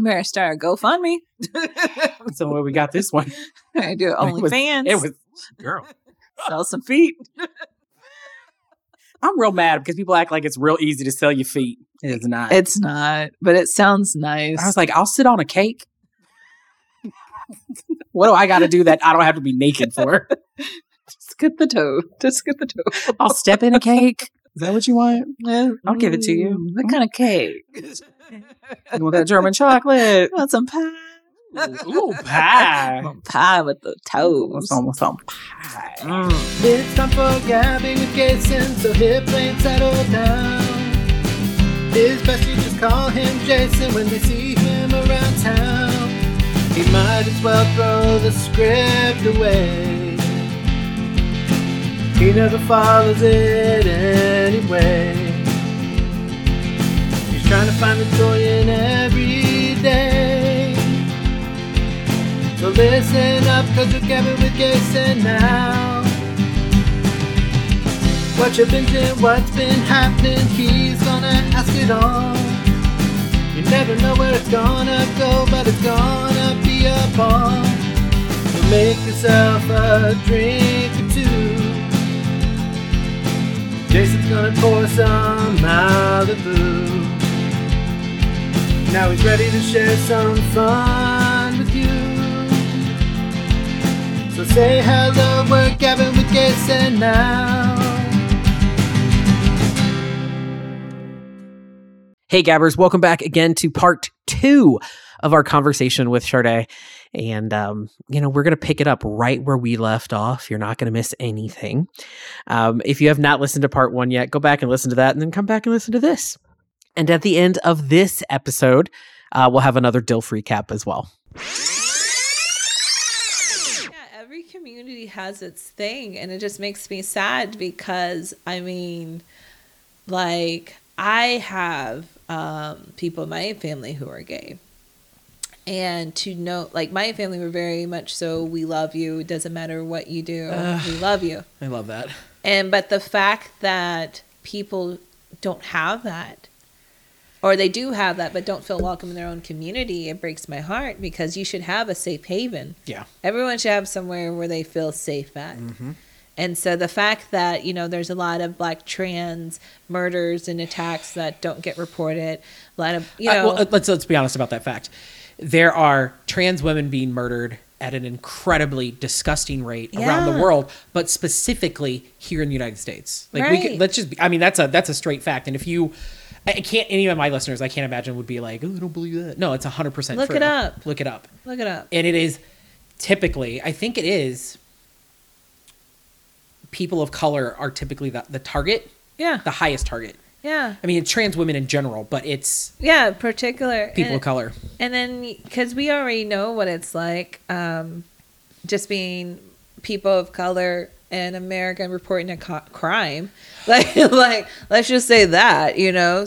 Where I start a GoFundMe. So where we got this one. I do OnlyFans. Girl. Sell some feet. I'm real mad because people act like it's real easy to sell your feet. It's not. It's not, but it sounds nice. I was like, I'll sit on a cake. What do I got to do that I don't have to be naked for? Just get the toe. Just get the toe. I'll step in a cake. Is that what you want? Yeah. I'll give it to you. What kind of cake? You want that German chocolate? You want some pie? Ooh, pie. Pie with the toes. Almost on pie. It's time for Gabby with Jason, so he'll play settle down. It's best you just call him Jason when they see him around town. He might as well throw the script away. He never follows it anyway. He's trying to find the joy in every day. So listen up, cause you're Gabby with Jason now. What you've been doing, what's been happening, he's gonna ask it all. You never know where it's gonna go, but it's gonna be a ball. So make yourself a drink or two. Jason's gonna pour some Malibu. Now he's ready to share some fun with you. So say hello, we're Gabby with Jason now. Hey, Gabbers, welcome back again to part two of our conversation with Shardé. And, we're going to pick it up right where we left off. You're not going to miss anything. If you have not listened to part one yet, go back and listen to that and then come back and listen to this. And at the end of this episode, we'll have another Dilf recap as well. Community has its thing, and it just makes me sad because I have people in my family who are gay, and to know, like, my family were very much so, we love you, it doesn't matter what you do, we love you. I love that. But the fact that people don't have that, or they do have that, but don't feel welcome in their own community, it breaks my heart, because you should have a safe haven. Yeah. Everyone should have somewhere where they feel safe at. Mm-hmm. And so the fact that, there's a lot of Black trans murders and attacks that don't get reported. A lot of, well, let's be honest about that fact. There are trans women being murdered at an incredibly disgusting rate around the world, but specifically here in the United States. Like, right. That's a straight fact. And if you... any of my listeners, I can't imagine, would be like, oh, I don't believe that. No, it's 100% true. Look it up. And it is typically, I think it is, people of color are typically the target. Yeah. The highest target. Yeah. I mean, trans women in general, but it's... yeah, particular. People of color. And then, because we already know what it's like, just being people of color... and American reporting a crime, like let's just say that,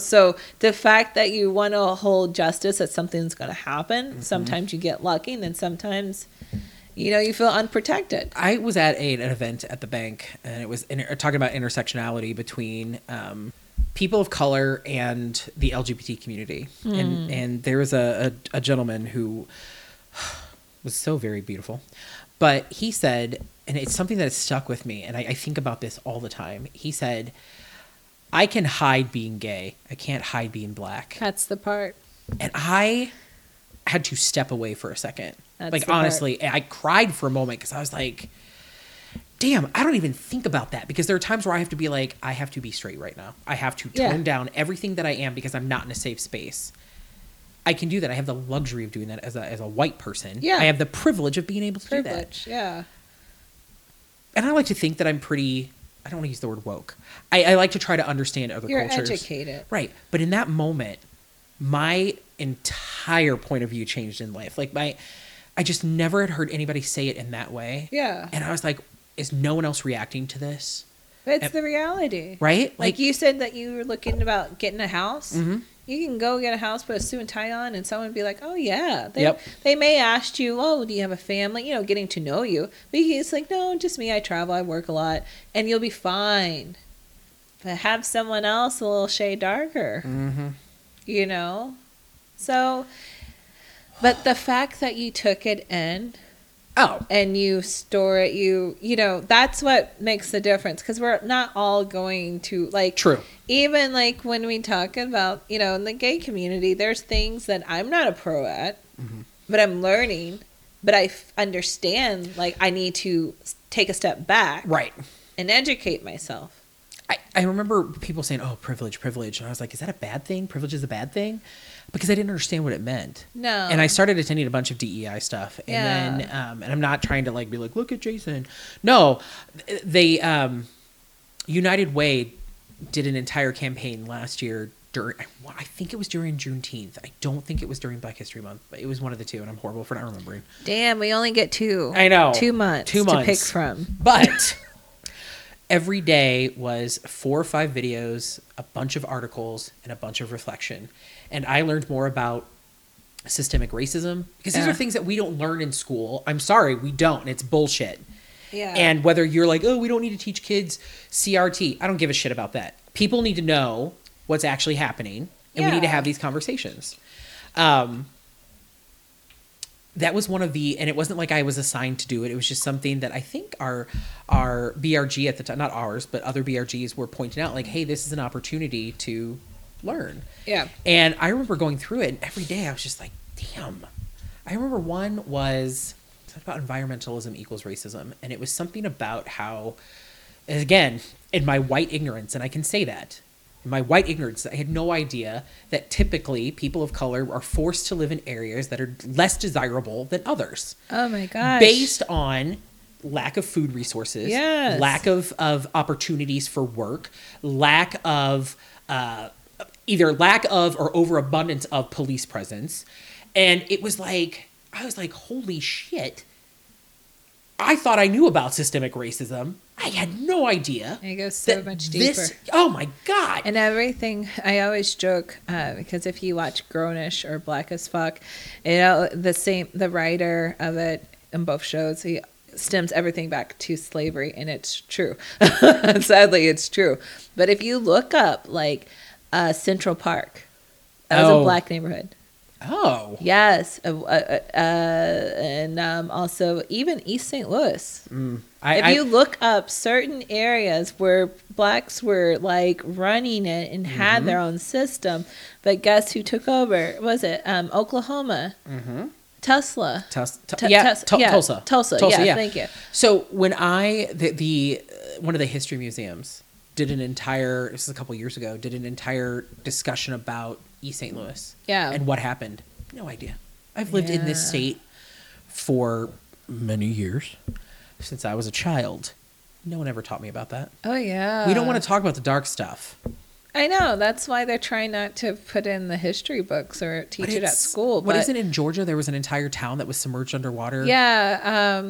So the fact that you want to hold justice that something's going to happen, mm-hmm. sometimes you get lucky, and then sometimes, you feel unprotected. I was at an event at the bank, and it was talking about intersectionality between people of color and the LGBT community, and there was a gentleman who was so very beautiful, but he said. And it's something that has stuck with me, and I think about this all the time. He said, I can hide being gay. I can't hide being Black. That's the part. And I had to step away for a second. That's like, honestly, part. I cried for a moment because I was like, damn, I don't even think about that. Because there are times where I have to be like, I have to be straight right now. I have to tone down everything that I am because I'm not in a safe space. I can do that. I have the luxury of doing that as a white person. Yeah. I have the privilege of being able to do that. Yeah. And I like to think that I'm pretty, I don't want to use the word woke. I like to try to understand other cultures. You're educated. Right. But in that moment, my entire point of view changed in life. Like I just never had heard anybody say it in that way. Yeah. And I was like, is no one else reacting to this? It's the reality. Right? Like you said that you were looking about getting a house. Mm-hmm. You can go get a house, put a suit and tie on, and someone would be like, oh, yeah. They may ask you, oh, do you have a family? Getting to know you. But it's like, no, just me. I travel. I work a lot. And you'll be fine. But have someone else a little shade darker. Mm-hmm. So But the fact that you took it in, and you store it, you know, that's what makes the difference, because we're not all going to, like, true. Even like when we talk about, you know, in the gay community, there's things that I'm not a pro at, mm-hmm. but I'm learning, but I understand, like, I need to take a step back, right, and educate myself. I remember people saying, oh, privilege. And I was like, is that a bad thing? Privilege is a bad thing? Because I didn't understand what it meant. No. And I started attending a bunch of DEI stuff. And then, and I'm not trying to, like, be like, look at Jason. No, they, United Way did an entire campaign last year during, I think it was during Juneteenth. I don't think it was during Black History Month, but it was one of the two. And I'm horrible for not remembering. Damn, we only get two. I know. 2 months to pick from. But... every day was 4 or 5 videos, a bunch of articles, and a bunch of reflection. And I learned more about systemic racism, because these are things that we don't learn in school. I'm sorry, we don't. It's bullshit. Yeah. And whether you're like, oh, we don't need to teach kids CRT. I don't give a shit about that. People need to know what's actually happening, and we need to have these conversations. That was one of the, and it wasn't like I was assigned to do it. It was just something that I think our BRG at the time, not ours, but other BRGs were pointing out, like, hey, this is an opportunity to learn. Yeah. And I remember going through it, and every day I was just like, damn. I remember one was about environmentalism equals racism. And it was something about how, again, in my white ignorance, and I can say that, in my white ignorance, I had no idea that typically people of color are forced to live in areas that are less desirable than others. Oh my gosh. Based on lack of food resources, lack of opportunities for work, lack of either lack of or overabundance of police presence. And it was like, I was like, holy shit. I thought I knew about systemic racism. I had no idea. It goes so much deeper. Oh my God. And everything, I always joke, because if you watch Grownish or Black as Fuck, you know, the writer of it in both shows, he stems everything back to slavery, and it's true. Sadly, it's true. But if you look up, like, Central Park, that was a Black neighborhood. Oh. Yes. And also even East St. Louis. If you look up certain areas where Blacks were, like, running it and had their own system, but guess who took over? Was it Oklahoma? Mm-hmm. Tulsa. Tulsa. Tulsa, yeah. Thank you. So when one of the history museums did an entire, this is a couple years ago, did an entire discussion about East St. Louis. Yeah. And what happened? No idea. I've lived in this state for many years, since I was a child. No one ever taught me about that. Oh, yeah. We don't want to talk about the dark stuff. I know. That's why they're trying not to put in the history books or teach it at school. But is it in Georgia? There was an entire town that was submerged underwater. Yeah.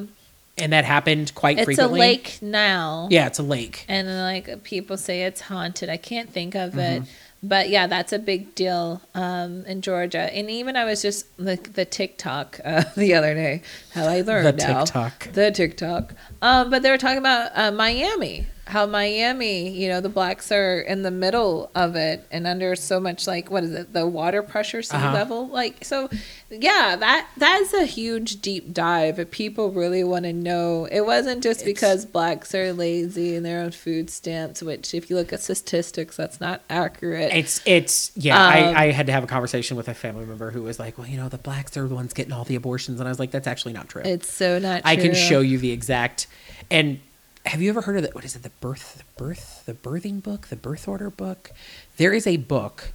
And that happened quite frequently. It's a lake now. Yeah, it's a lake. And, like, people say it's haunted. I can't think of it. But yeah, that's a big deal in Georgia. And even I was just the TikTok the other day, how I learned the TikTok. But they were talking about Miami, how Miami, you know, the Blacks are in the middle of it and under so much, like, what is it, the water pressure, sea level? Like, so yeah, that's a huge deep dive. If people really want to know, it wasn't just because Blacks are lazy and their own food stamps, which if you look at statistics, that's not accurate. I had to have a conversation with a family member who was like, well, you know, the Blacks are the ones getting all the abortions. And I was like, that's actually not true. It's so not true. I can show you the exact, and have you ever heard of what is it? The birthing book, the birth order book. There is a book,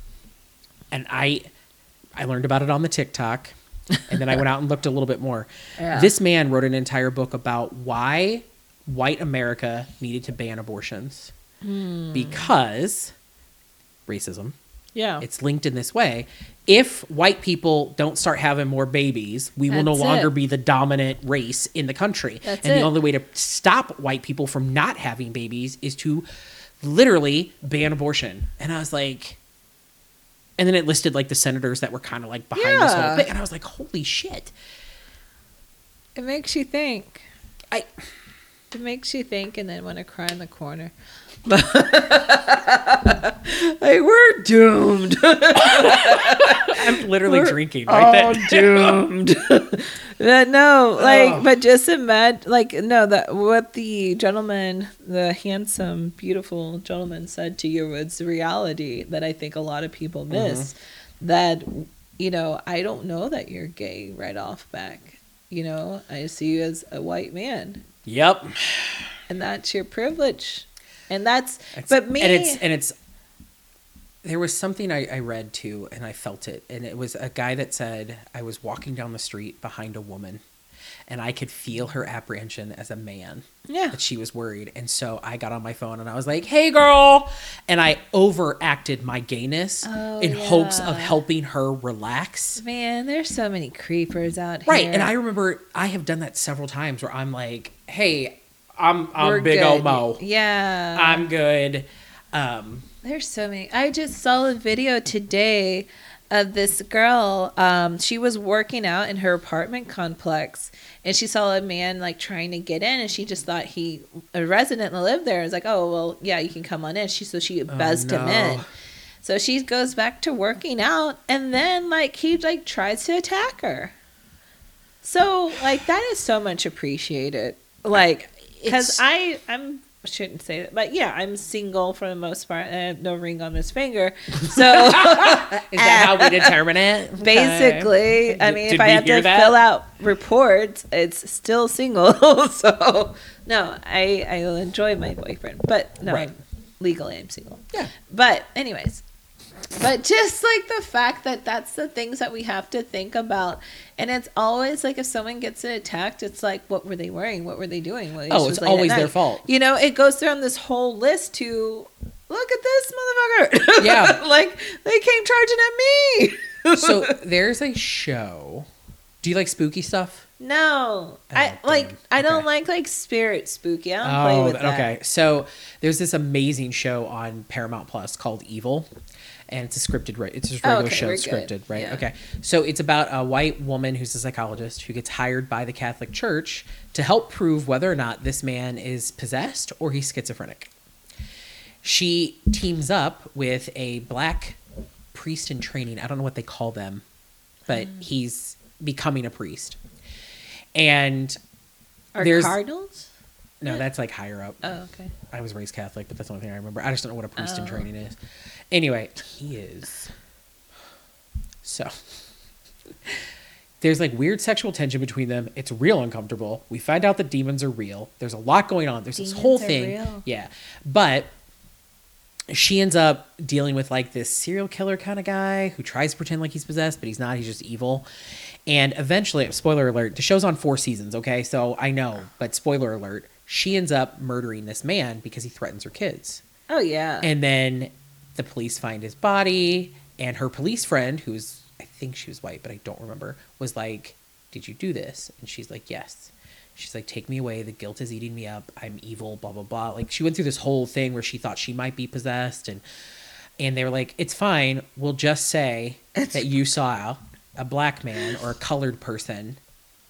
and I learned about it on the TikTok, and then I went out and looked a little bit more. Yeah. This man wrote an entire book about why white America needed to ban abortions because racism. Yeah. It's linked in this way. If white people don't start having more babies, we will no longer be the dominant race in the country. The only way to stop white people from not having babies is to literally ban abortion. And I was like, and then it listed, like, the senators that were kind of, like, behind this whole thing. And I was like, holy shit. It makes you think. It makes you think and then want to cry in the corner. Like, we're doomed. I'm literally drinking right then. Doomed. No, like, but just imagine, like, no, that what the gentleman, the handsome, beautiful gentleman said to you was the reality that I think a lot of people miss. Mm-hmm. That, you know, I don't know that you're gay right off back. You know, I see you as a white man. Yep. And that's your privilege. And that's but me. And it's there was something I read too, and I felt it. And it was a guy that said, I was walking down the street behind a woman and I could feel her apprehension as a man. Yeah. That she was worried. And so I got on my phone and I was like, hey girl. And I overacted my gayness in hopes of helping her relax. Man, there's so many creepers out here. Right. And I remember I have done that several times where I'm like, hey, I'm big old Mo. Yeah. I'm good. There's so many. I just saw a video today of this girl. She was working out in her apartment complex and she saw a man like trying to get in and she just thought he, a resident that lived there. It's like, oh, well, yeah, you can come on in. So she buzzed him in. So she goes back to working out and then like he like tries to attack her. So like that is so much appreciated. Like, because I'm shouldn't say that, but yeah, I'm single for the most part. And I have no ring on this finger, so is that how we determine it? Basically, okay. I mean, if I have to fill out reports, it's still single. So no, I will enjoy my boyfriend, but no, right. Legally I'm single. Yeah, but anyways. But just like the fact that that's the things that we have to think about. And it's always like if someone gets attacked, it's like, what were they wearing? What were they doing? Well, it's always their fault. You know, it goes down this whole list to look at this motherfucker. Yeah. Like they came charging at me. So there's a show. Do you like spooky stuff? No. I don't like spirit spooky. I don't play with that. Okay. So there's this amazing show on Paramount Plus called Evil. And it's a scripted, right? It's just regular show, scripted, good. Right? Yeah. Okay. So it's about a white woman who's a psychologist who gets hired by the Catholic Church to help prove whether or not this man is possessed or he's schizophrenic. She teams up with a black priest in training. I don't know what they call them, but he's becoming a priest. And are cardinals? No, that's like higher up. Oh, okay. I was raised Catholic, but that's the only thing I remember. I just don't know what a priest in training is. Anyway, he is. So there's like weird sexual tension between them. It's real uncomfortable. We find out that demons are real. There's a lot going on. There's this whole thing. Real. Yeah. But she ends up dealing with like this serial killer kind of guy who tries to pretend like he's possessed, but he's not. He's just evil. And eventually, spoiler alert, the show's on 4 seasons, okay? So I know, but spoiler alert, she ends up murdering this man because he threatens her kids. Oh, yeah. And then the police find his body, and her police friend, who's, I think she was white, but I don't remember, was like, did you do this? And she's like, yes. She's like, take me away. The guilt is eating me up. I'm evil, blah, blah, blah. Like, she went through this whole thing where she thought she might be possessed, and they were like, it's fine. We'll just say that you saw a black man or a colored person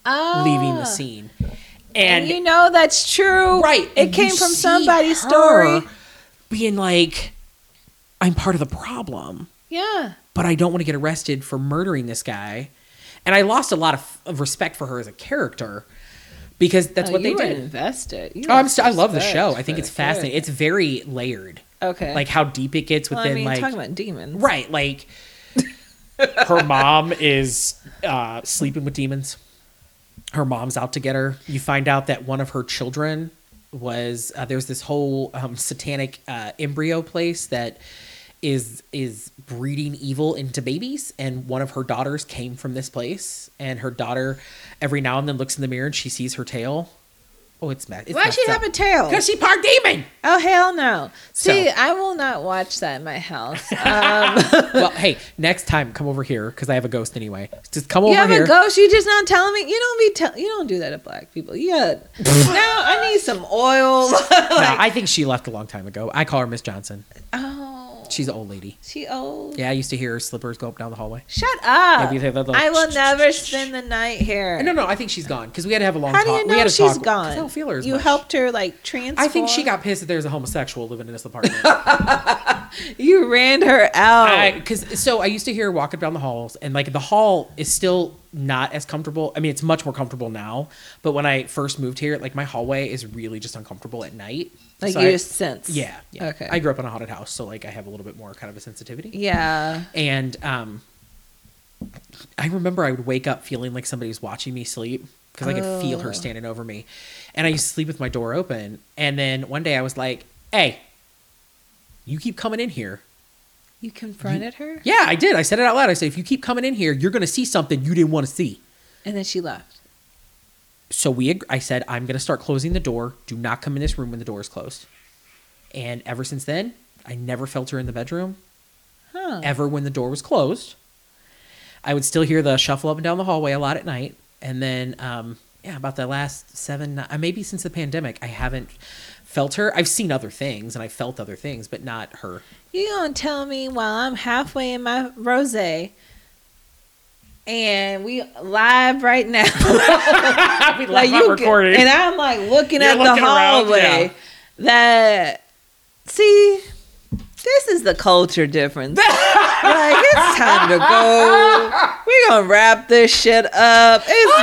leaving the scene. And you know that's true. Right. It came from somebody's story. Being like, I'm part of the problem. Yeah. But I don't want to get arrested for murdering this guy. And I lost a lot of respect for her as a character because that's what they did. You were invested. I love the show. I think it's fascinating. It's very layered. Okay. Like how deep it gets within like. Talking about demons. Right. Like. Her mom is sleeping with demons. Her mom's out to get her. You find out that one of her children was there's this whole satanic embryo place that is breeding evil into babies, and one of her daughters came from this place, and her daughter every now and then looks in the mirror and she sees her tail. Oh, it's mad. Why does she have a tail? Because she's part demon. Oh, hell no. See, so. I will not watch that in my house. Well, hey, next time, come over here because I have a ghost anyway. Just come over here. You have a ghost? You just not telling me? You don't do that to black people. Yeah. Now I need some oil. No, I think she left a long time ago. I call her Miss Johnson. Oh. She's an old lady. She old? Yeah, I used to hear her slippers go up down the hallway. Shut up. I will never spend the night here. No, I think she's gone because we had to have a long talk. How do you know she's gone? I don't feel her as much. You helped her like transform? I think she got pissed that there's a homosexual living in this apartment. You ran her out. So I used to hear her walking down the halls, and like the hall is still not as comfortable. I mean, it's much more comfortable now, but when I first moved here, like my hallway is really just uncomfortable at night. Like so your sense. Yeah. Okay. I grew up in a haunted house, so like I have a little bit more kind of a sensitivity. Yeah. And I remember I would wake up feeling like somebody was watching me sleep because I could feel her standing over me. And I used to sleep with my door open. And then one day I was like, hey, you keep coming in here. You confronted her? Yeah, I did. I said it out loud. I said, if you keep coming in here, you're going to see something you didn't want to see. And then she left. So I said, I'm going to start closing the door. Do not come in this room when the door is closed. And ever since then, I never felt her in the bedroom. Huh. Ever when the door was closed. I would still hear the shuffle up and down the hallway a lot at night. And then, about the last maybe since the pandemic, I haven't felt her. I've seen other things and I felt other things, but not her. You gonna tell me while I'm halfway in my rosé and we live right now? We like you recording, and I'm like looking at the hallway. Around, yeah. This is the culture difference. Like, it's time to go. We're going to wrap this shit up. It's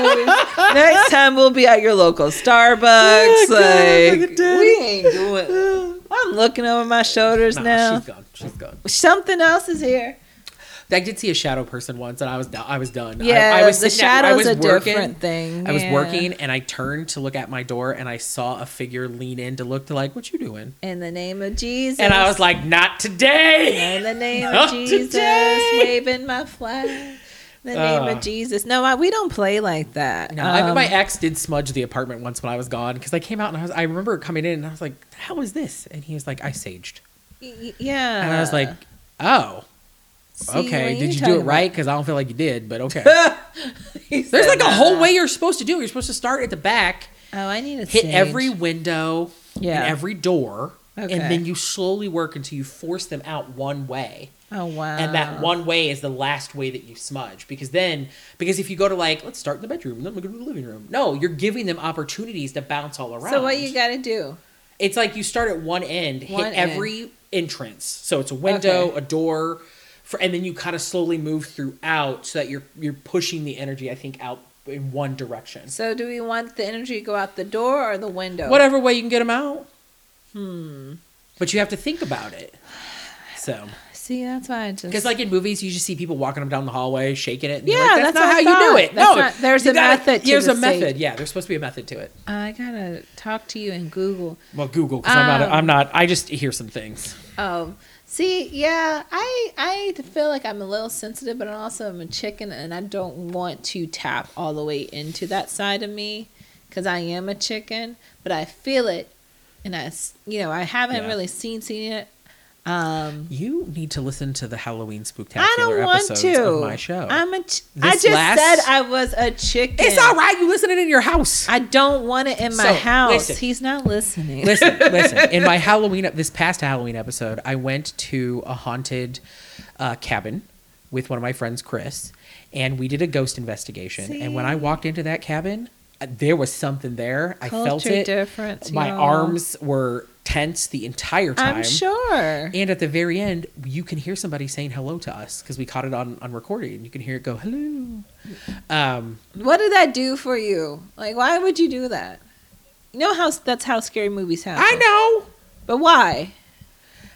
been nice. Next time, we'll be at your local Starbucks. Oh, God, like, we ain't doing... I'm looking over my shoulders now. She's gone. Something else is here. I did see a shadow person once, and I was done. Yeah, I was the shadows are different thing. I was working, and I turned to look at my door, and I saw a figure lean in to look to like, what you doing? In the name of Jesus. And I was like, not today. In the name of Jesus, waving my flag. In the name of Jesus. No, we don't play like that. No, my ex did smudge the apartment once when I was gone, because I came out, and I remember coming in, and I was like, how is this? And he was like, I saged. Yeah. And I was like, oh. See, okay, did you do it right? Because I don't feel like you did, but okay. There's like a whole way you're supposed to do it. You're supposed to start at the back. Oh, I need to hit sage. Every window and every door, and then you slowly work until you force them out one way. Oh, wow. And that one way is the last way that you smudge. Because if you go to like, let's start in the bedroom, then we'll go to the living room. No, you're giving them opportunities to bounce all around. So what you got to do? It's like you start at one end, every entrance. So it's a window, a door... and then you kind of slowly move throughout so that you're pushing the energy, I think, out in one direction. So do we want the energy to go out the door or the window? Whatever way you can get them out. But you have to think about it. So... see, that's why I just... because like in movies, you just see people walking them down the hallway, shaking it. And yeah, like, that's not how you do it. That's there's a method to it. There's a method. Yeah, there's supposed to be a method to it. I got to talk to you and Google. Well, Google, because I'm not... I just hear some things. Oh, see, yeah, I feel like I'm a little sensitive, but also I'm a chicken, and I don't want to tap all the way into that side of me because I am a chicken, but I feel it, and I haven't really seen it. You need to listen to the Halloween Spooktacular of my show. I just said I was a chicken. It's all right. You listen it in your house. I don't want it in my house. Listen. He's not listening. Listen. In my this past Halloween episode, I went to a haunted cabin with one of my friends, Chris, and we did a ghost investigation. See? And when I walked into that cabin, there was something there. I felt it. Difference, my arms were tense the entire time. I'm sure. And at the very end, you can hear somebody saying hello to us because we caught it on recording. You can hear it go, hello. What did that do for you? Like, why would you do that? You know how that's how scary movies happen. I know. But why?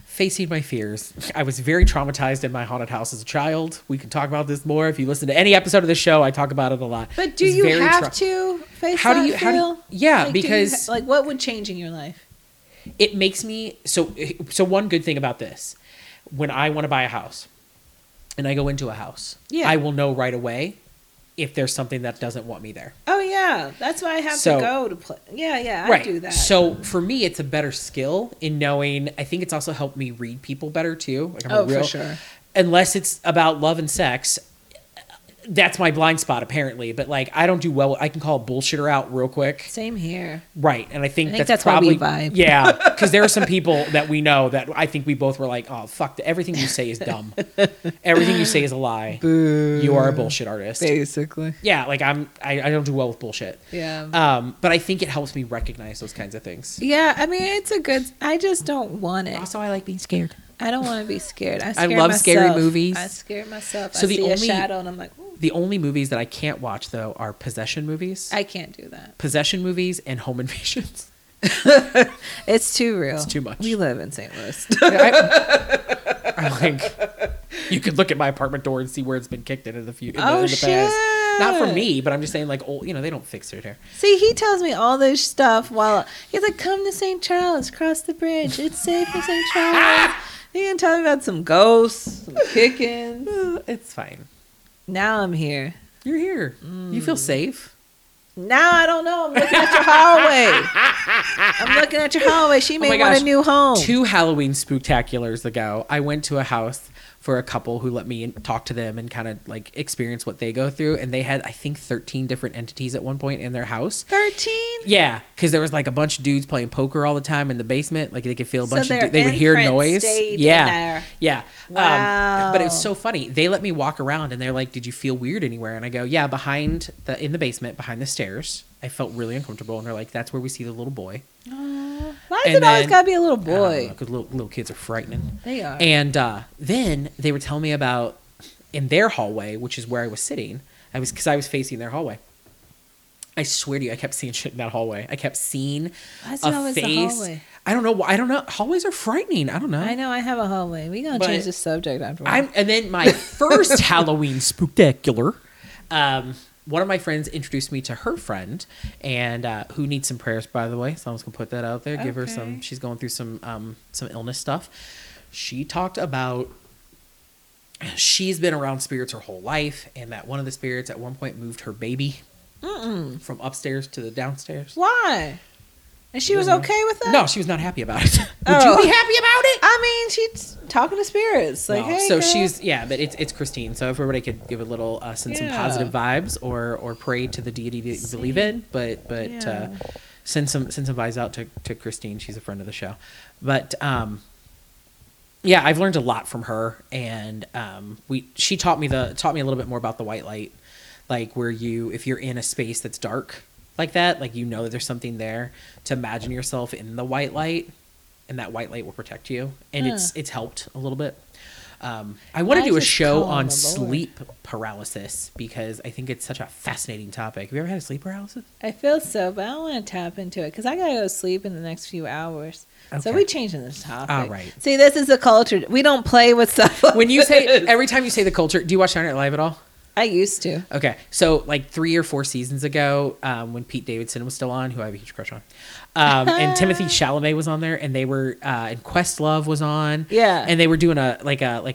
Facing my fears. I was very traumatized in my haunted house as a child. We can talk about this more. If you listen to any episode of the show, I talk about it a lot. But do you have to face that fear? Yeah, like, because... what would change in your life? It makes me... So one good thing about this, when I want to buy a house and I go into a house, I will know right away if there's something that doesn't want me there. Oh, yeah. That's why I have to go to play. Yeah, I do that. So for me, it's a better skill in knowing. I think it's also helped me read people better, too. Like, I'm for sure. Unless it's about love and sex, that's my blind spot apparently, but like I don't do well. I can call a bullshitter out real quick. Same here. Right. And I think that's probably why we vibe. Yeah. Cause there are some people that we know that I think we both were like, oh fuck, everything you say is dumb. Everything you say is a lie. Boo. You are a bullshit artist. Basically. Yeah. Like I don't do well with bullshit. Yeah. But I think it helps me recognize those kinds of things. Yeah. I mean, I just don't want it. Also, I like being scared. I don't want to be scared. I love myself. Scary movies. I scare myself. So I see a shadow and I'm like, ooh. The only movies that I can't watch though are possession movies. I can't do that. Possession movies and home invasions. It's too real. It's too much. We live in St. Louis. I'm like, you could look at my apartment door and see where it's been kicked in the future. Oh, in the shit. Past. Not for me, but I'm just saying, like, old, you know, they don't fix it here. See, he tells me all this stuff while he's like, come to St. Charles, cross the bridge. It's safe in St. Charles. He can tell me about some ghosts, some kickings. It's fine. Now I'm here. You're here. Mm. You feel safe. Now I don't know. I'm looking at your hallway. She may want a new home. 2 Halloween spooktaculars ago, I went to a house for a couple who let me talk to them and kind of like experience what they go through. And they had, I think, 13 different entities at one point in their house. 13? Yeah. Because there was like a bunch of dudes playing poker all the time in the basement. Like they could feel a bunch of dudes. They would hear noise. Yeah. Yeah. Wow. But it was so funny. They let me walk around and they're like, did you feel weird anywhere? And I go, yeah, in the basement, behind the stairs. I felt really uncomfortable. And they're like, that's where we see the little boy. Why is it always got to be a little boy? Because little kids are frightening. They are. And then they were telling me about in their hallway, which is where I was sitting. Because I was facing their hallway. I swear to you, I kept seeing shit in that hallway. I kept seeing a face. I don't know. Hallways are frightening. I don't know. I know. I have a hallway. We're going to change the subject after all. And then my first Halloween spooktacular. One of my friends introduced me to her friend and who needs some prayers, by the way. So I'm just going to put that out there. Okay. Give her some. She's going through some illness stuff. She talked about she's been around spirits her whole life and that one of the spirits at one point moved her baby from upstairs to the downstairs. Why? And she was okay with that? No, she was not happy about it. Would you be happy about it? I mean, she's talking to spirits. Like, no. Hey, so she's, yeah, but it's Christine. So if everybody could give a little, send some positive vibes or pray to the deity that you believe in. But send some vibes out to Christine. She's a friend of the show. But yeah, I've learned a lot from her. And she taught me a little bit more about the white light. Like where if you're in a space that's dark, like that, like you know that there's something there, to imagine yourself in the white light and that white light will protect you. And it's helped a little bit. I want to do a show on sleep paralysis because I think it's such a fascinating topic. Have you ever had a sleep paralysis? I feel so, but I don't want to tap into it because I got to go to sleep in the next few hours. Okay. So we're changing this topic. All right. See, this is a culture. We don't play with stuff. When you say, every time you say the culture, do you watch Saturday Night Live at all? I used to. Okay. So like 3 or 4 seasons ago, when Pete Davidson was still on, who I have a huge crush on, and Timothy Chalamet was on there, and they were, and Questlove was on. Yeah. And they were doing a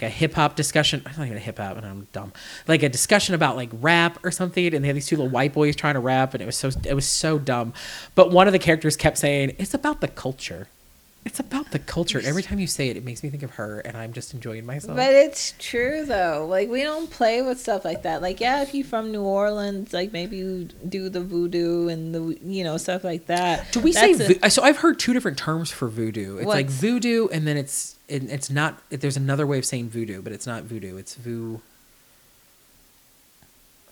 hip hop discussion. I'm not even a hip hop and I'm dumb. Like a discussion about like rap or something. And they had these 2 little white boys trying to rap and it was so dumb. But one of the characters kept saying, it's about the culture. It's about the culture. Every time you say it, it makes me think of her, and I'm just enjoying myself. But it's true, though. Like, we don't play with stuff like that. Like, yeah, if you're from New Orleans, like, maybe you do the voodoo and the, you know, stuff like that. Do we so I've heard 2 different terms for voodoo. It's like voodoo, and then it's not, there's another way of saying voodoo, but it's not voodoo. It's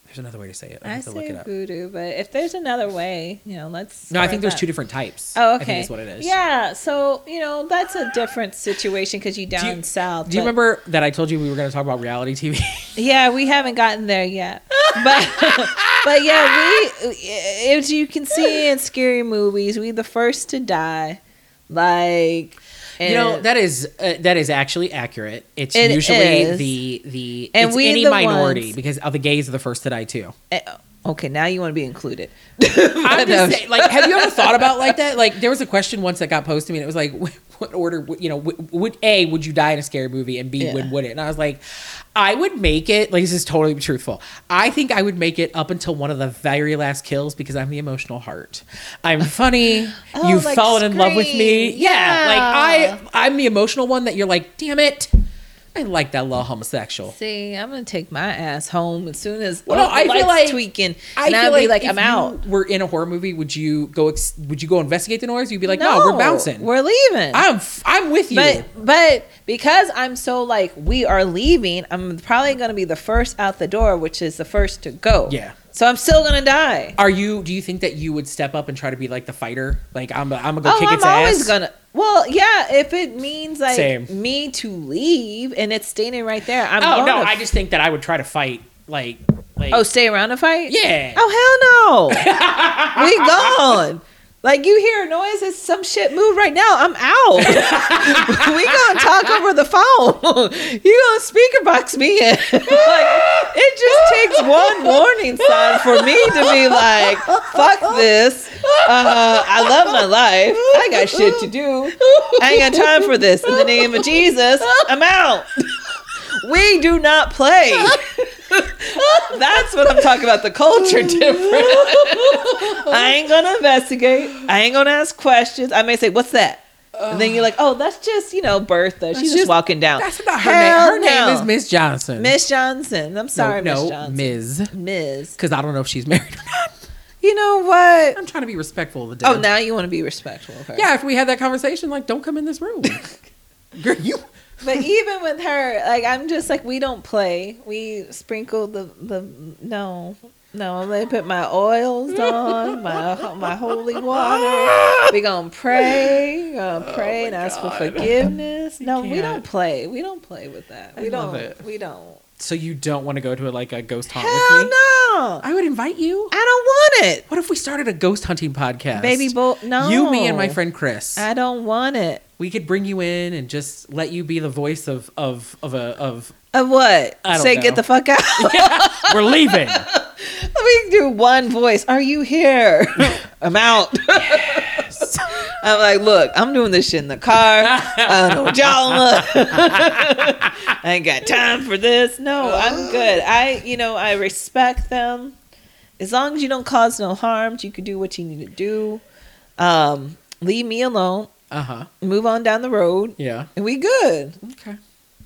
there's another way to say it. I have to look it up. Voodoo, but if there's another way, you know, let's. No, I think there's 2 different types. Oh, okay. I think that's what it is. Yeah. So, you know, that's a different situation because you're down south. Do you remember that I told you we were going to talk about reality TV? Yeah, we haven't gotten there yet. But, but yeah, as you can see in scary movies, we the first to die. Like. And you know, that is actually accurate. It's usually the minority ones, because the gays are the first to die too. Okay, now you want to be included. I'm just saying, like, have you ever thought about like that? Like, there was a question once that got posed to me, and it was like, "What order? You know, would you die in a scary movie, and B, when would it?" And I was like, I would make it. Like, this is totally truthful. I think I would make it up until one of the very last kills because I'm the emotional heart. I'm funny. Oh, you've fallen in love with me. Yeah, like I'm the emotional one that you're like, damn it. I like that little homosexual. See, I'm gonna take my ass home as soon as. Well, no, I feel like tweaking. I'd be like, I'm out. We're in a horror movie. Would you go investigate the noise? You'd be like, no, we're bouncing. We're leaving. I'm with you. But because I'm so like, we are leaving. I'm probably gonna be the first out the door, which is the first to go. Yeah. So I'm still gonna die. Do you think that you would step up and try to be like the fighter? Like I'm gonna go kick its ass. I'm always gonna. Well, yeah. If it means like me to leave and it's standing right there, I just think that I would try to fight. Stay around and fight. Yeah. Oh hell no. We gone. Like, you hear a noise, it's some shit move right now. I'm out. We gonna talk over the phone. You gonna speaker box me in. Like, it just takes one warning sign for me to be like, fuck this. I love my life. I got shit to do. I ain't got time for this. In the name of Jesus, I'm out. We do not play. That's what I'm talking about. The culture difference. I ain't gonna investigate. I ain't gonna ask questions. I may say, "What's that?" And then you're like, "Oh, that's just Bertha. She's just walking down." That's not her name. Her name is Miss Johnson. Miss Johnson. I'm sorry, Miss Johnson. Ms. Because I don't know if she's married or not. You know what? I'm trying to be respectful of the day. Oh, now you want to be respectful of her? Yeah. If we had that conversation, like, don't come in this room, girl. You. But even with her, like, I'm just like, we don't play. We sprinkle no. I'm gonna put my oils on, my holy water. We gonna pray, and ask for forgiveness. No, we don't play. We don't play with that. We don't. So you don't want to go to a ghost hunt with me? Hell no! I would invite you. I don't want it. What if we started a ghost hunting podcast? Baby bull. No. You, me, and my friend Chris. I don't want it. We could bring you in and just let you be the voice of what? I don't know. Get the fuck out. Yeah, we're leaving. We do one voice. Are you here? I'm out. Yes. I'm like, look, I'm doing this shit in the car. I don't know what y'all want. I ain't got time for this. No, I'm good. I respect them. As long as you don't cause no harm, you can do what you need to do. Leave me alone. Uh-huh. Move on down the road. Yeah. And we good. Okay.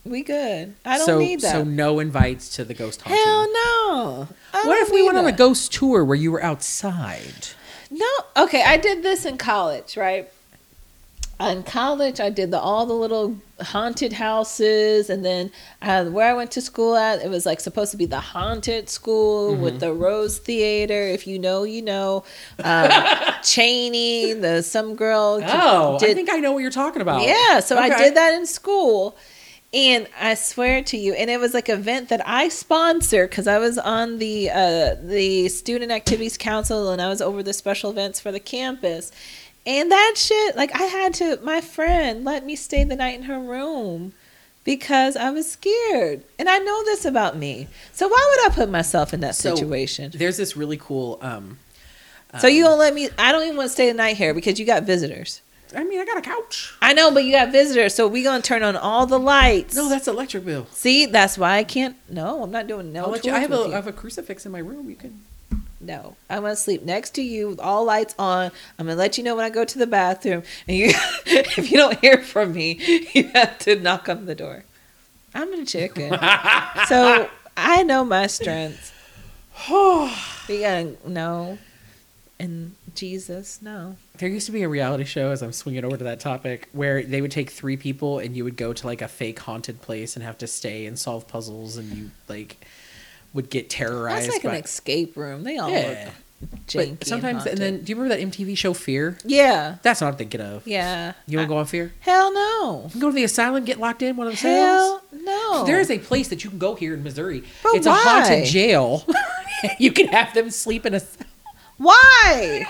We good. I don't need that. So no invites to the ghost haunting. Hell no. What if we went on a ghost tour where you were outside? No. Okay. I did this in college, right? In college, I did all the little haunted houses. And then where I went to school at, it was supposed to be the haunted school with the Rose Theater. If you know, you know. Cheney, some girl. Oh, I think I know what you're talking about. Yeah. So okay. I did that in school. And I swear to you, and it was an event that I sponsored because I was on the Student Activities Council and I was over the special events for the campus. And that shit, my friend let me stay the night in her room because I was scared. And I know this about me. So why would I put myself in that situation? There's this really cool... so you don't let me... I don't even want to stay the night here because you got visitors. I mean, I got a couch. I know, but you got visitors, so we gonna turn on all the lights. No, that's electric bill. See, that's why I can't. No, I'm not doing no. I have a crucifix in my room. You can. No, I'm gonna sleep next to you with all lights on. I'm gonna let you know when I go to the bathroom, and you, if you don't hear from me, you have to knock on the door. I'm a chicken, so I know my strengths. We gotta know. And Jesus, no. There used to be a reality show, as I'm swinging over to that topic, where they would take three people and you would go to a fake haunted place and have to stay and solve puzzles, and you would get terrorized. That's an escape room. They all look janky. But sometimes, and then do you remember that MTV show Fear? Yeah. That's what I'm thinking of. Yeah. You want to go on Fear? Hell no. You can go to the asylum, get locked in one of the cells? Hell no. There is a place that you can go here in Missouri. But it's a haunted jail. You can have them sleep in a cell. Why?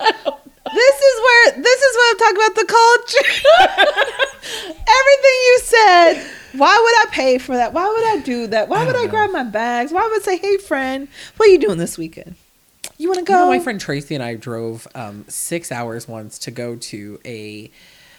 I don't know. This is where I'm talking about the culture. Everything you said. Why would I pay for that? Why would I do that? Why would I grab my bags? Why would I say, hey friend, what are you doing this weekend? You want to go? My friend Tracy and I drove 6 hours once to go to a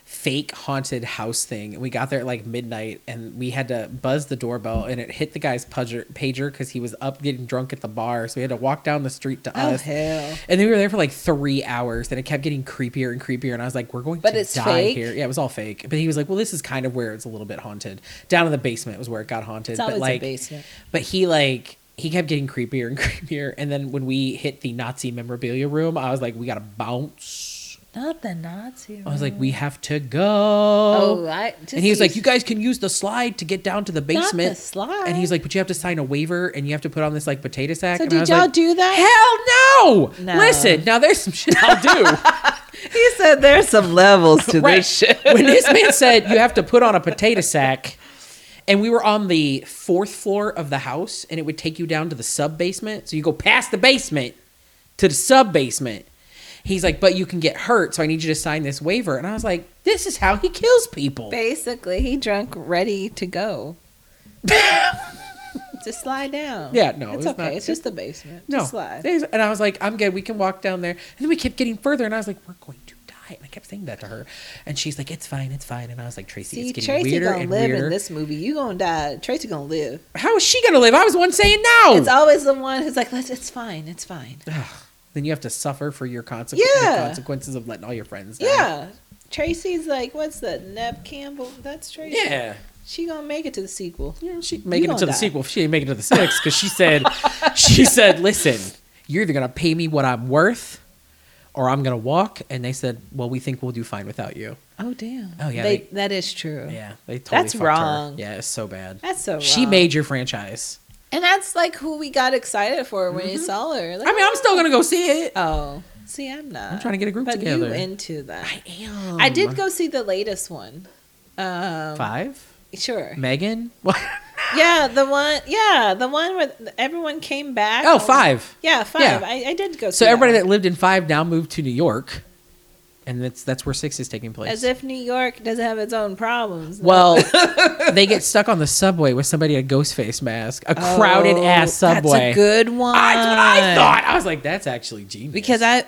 fake haunted house thing. And we got there at like midnight and we had to buzz the doorbell and it hit the guy's pager because he was up getting drunk at the bar. So we had to walk down the street to us. Hell. And then we were there for like 3 hours and it kept getting creepier and creepier. And I was like, we're going to die here. Yeah, it was all fake. But he was like, well, this is kind of where it's a little bit haunted. Down in the basement was where it got haunted. It's always a basement. But he kept getting creepier and creepier. And then when we hit the Nazi memorabilia room, I was like, we got to bounce. Not the Nazi room. I was like, we have to go. Oh, and he was like, you guys can use the slide to get down to the basement. Not the slide. And he's like, but you have to sign a waiver and you have to put on this like potato sack. So and did y'all like, do that? Hell no! No. Listen, now there's some shit I'll do. He said there's some levels to this shit. When this man said you have to put on a potato sack... And we were on the 4th floor of the house, and it would take you down to the sub-basement. So you go past the basement to the sub-basement. He's like, but you can get hurt, so I need you to sign this waiver. And I was like, this is how he kills people. Basically, he drunk ready to go. Just slide down. Yeah, no. It's okay. Not, it's just the basement. No. Just slide. And I was like, I'm good. We can walk down there. And then we kept getting further, and I was like, we're going to. And I kept saying that to her, and she's like, "It's fine, it's fine." And I was like, "Tracy, it's getting weirder and weirder." Tracy gonna live in this movie. You gonna die. Tracy gonna live. How is she gonna live? I was the one saying no. It's always the one who's like, "It's fine, it's fine." Then you have to suffer for your consequences of letting all your friends die. Yeah, Tracy's like, "What's that? Neb Campbell? That's Tracy." Yeah. She gonna make it to the sequel. Yeah, she making it to the sequel. She ain't making it to the 6th because she said, "Listen, you're either gonna pay me what I'm worth." Or I'm gonna walk, and they said, "Well, we think we'll do fine without you." Oh damn! Oh yeah, that is true. Yeah, they totally. That's wrong. Her. Yeah, it's so bad. That's so wrong. She made your franchise, and that's like who we got excited for when you saw her. Like, I mean, I'm still gonna go see it. Oh, see, I'm not. I'm trying to get a group together. You into that? I am. I did go see the latest one. 5. Sure. Megan. What? Yeah, the one. Yeah, the one where everyone came back. Oh, 5. Yeah, 5. Yeah. I did go. So everybody that lived in 5 now moved to New York, and that's where 6 is taking place. As if New York doesn't have its own problems. No. Well, they get stuck on the subway with somebody in a ghost face mask, crowded ass subway. That's a good one. That's what I thought. I was like, that's actually genius. Because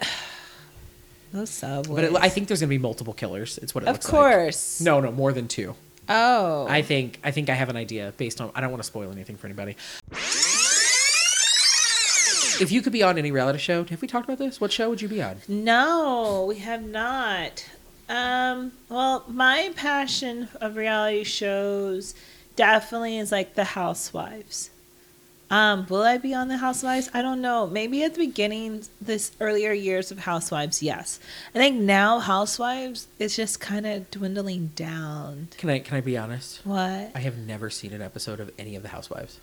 those subways. But I think there's gonna be multiple killers. It's what it looks like. Of course. No, more than 2. Oh, I think I have an idea based on. I don't want to spoil anything for anybody. If you could be on any reality show, have we talked about this? What show would you be on? No, we have not. Well, my passion of reality shows definitely is like The Housewives. Will I be on The Housewives? I don't know. Maybe at the beginning, this earlier years of Housewives, yes. I think now Housewives is just kind of dwindling down. Can I be honest? What? I have never seen an episode of any of The Housewives.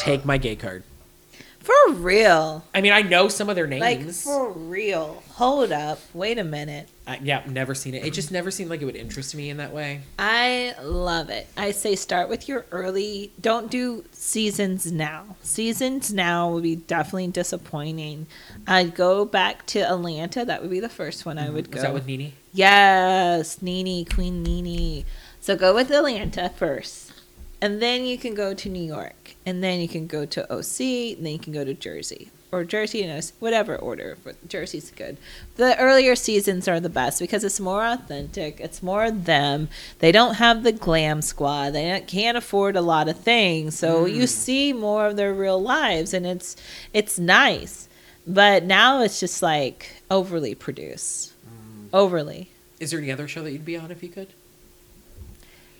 Take my gay card. For real. I mean, I know some of their names. Like, for real. Hold up. Wait a minute. Yeah, never seen it. It just never seemed like it would interest me in that way. I love it. I say start with your early. Don't do seasons now. Seasons now would be definitely disappointing. I'd go back to Atlanta. That would be the first one I would go. Is that with Nene? Yes. Nene, Queen Nene. So go with Atlanta first. And then you can go to New York. And then you can go to OC. And then you can go to Jersey. Or Jersey and OC. Whatever order. But Jersey's good. The earlier seasons are the best because it's more authentic. It's more them. They don't have the glam squad. They can't afford a lot of things. So you see more of their real lives. And it's nice. But now it's just like overly produced. Overly. Is there any other show that you'd be on if you could?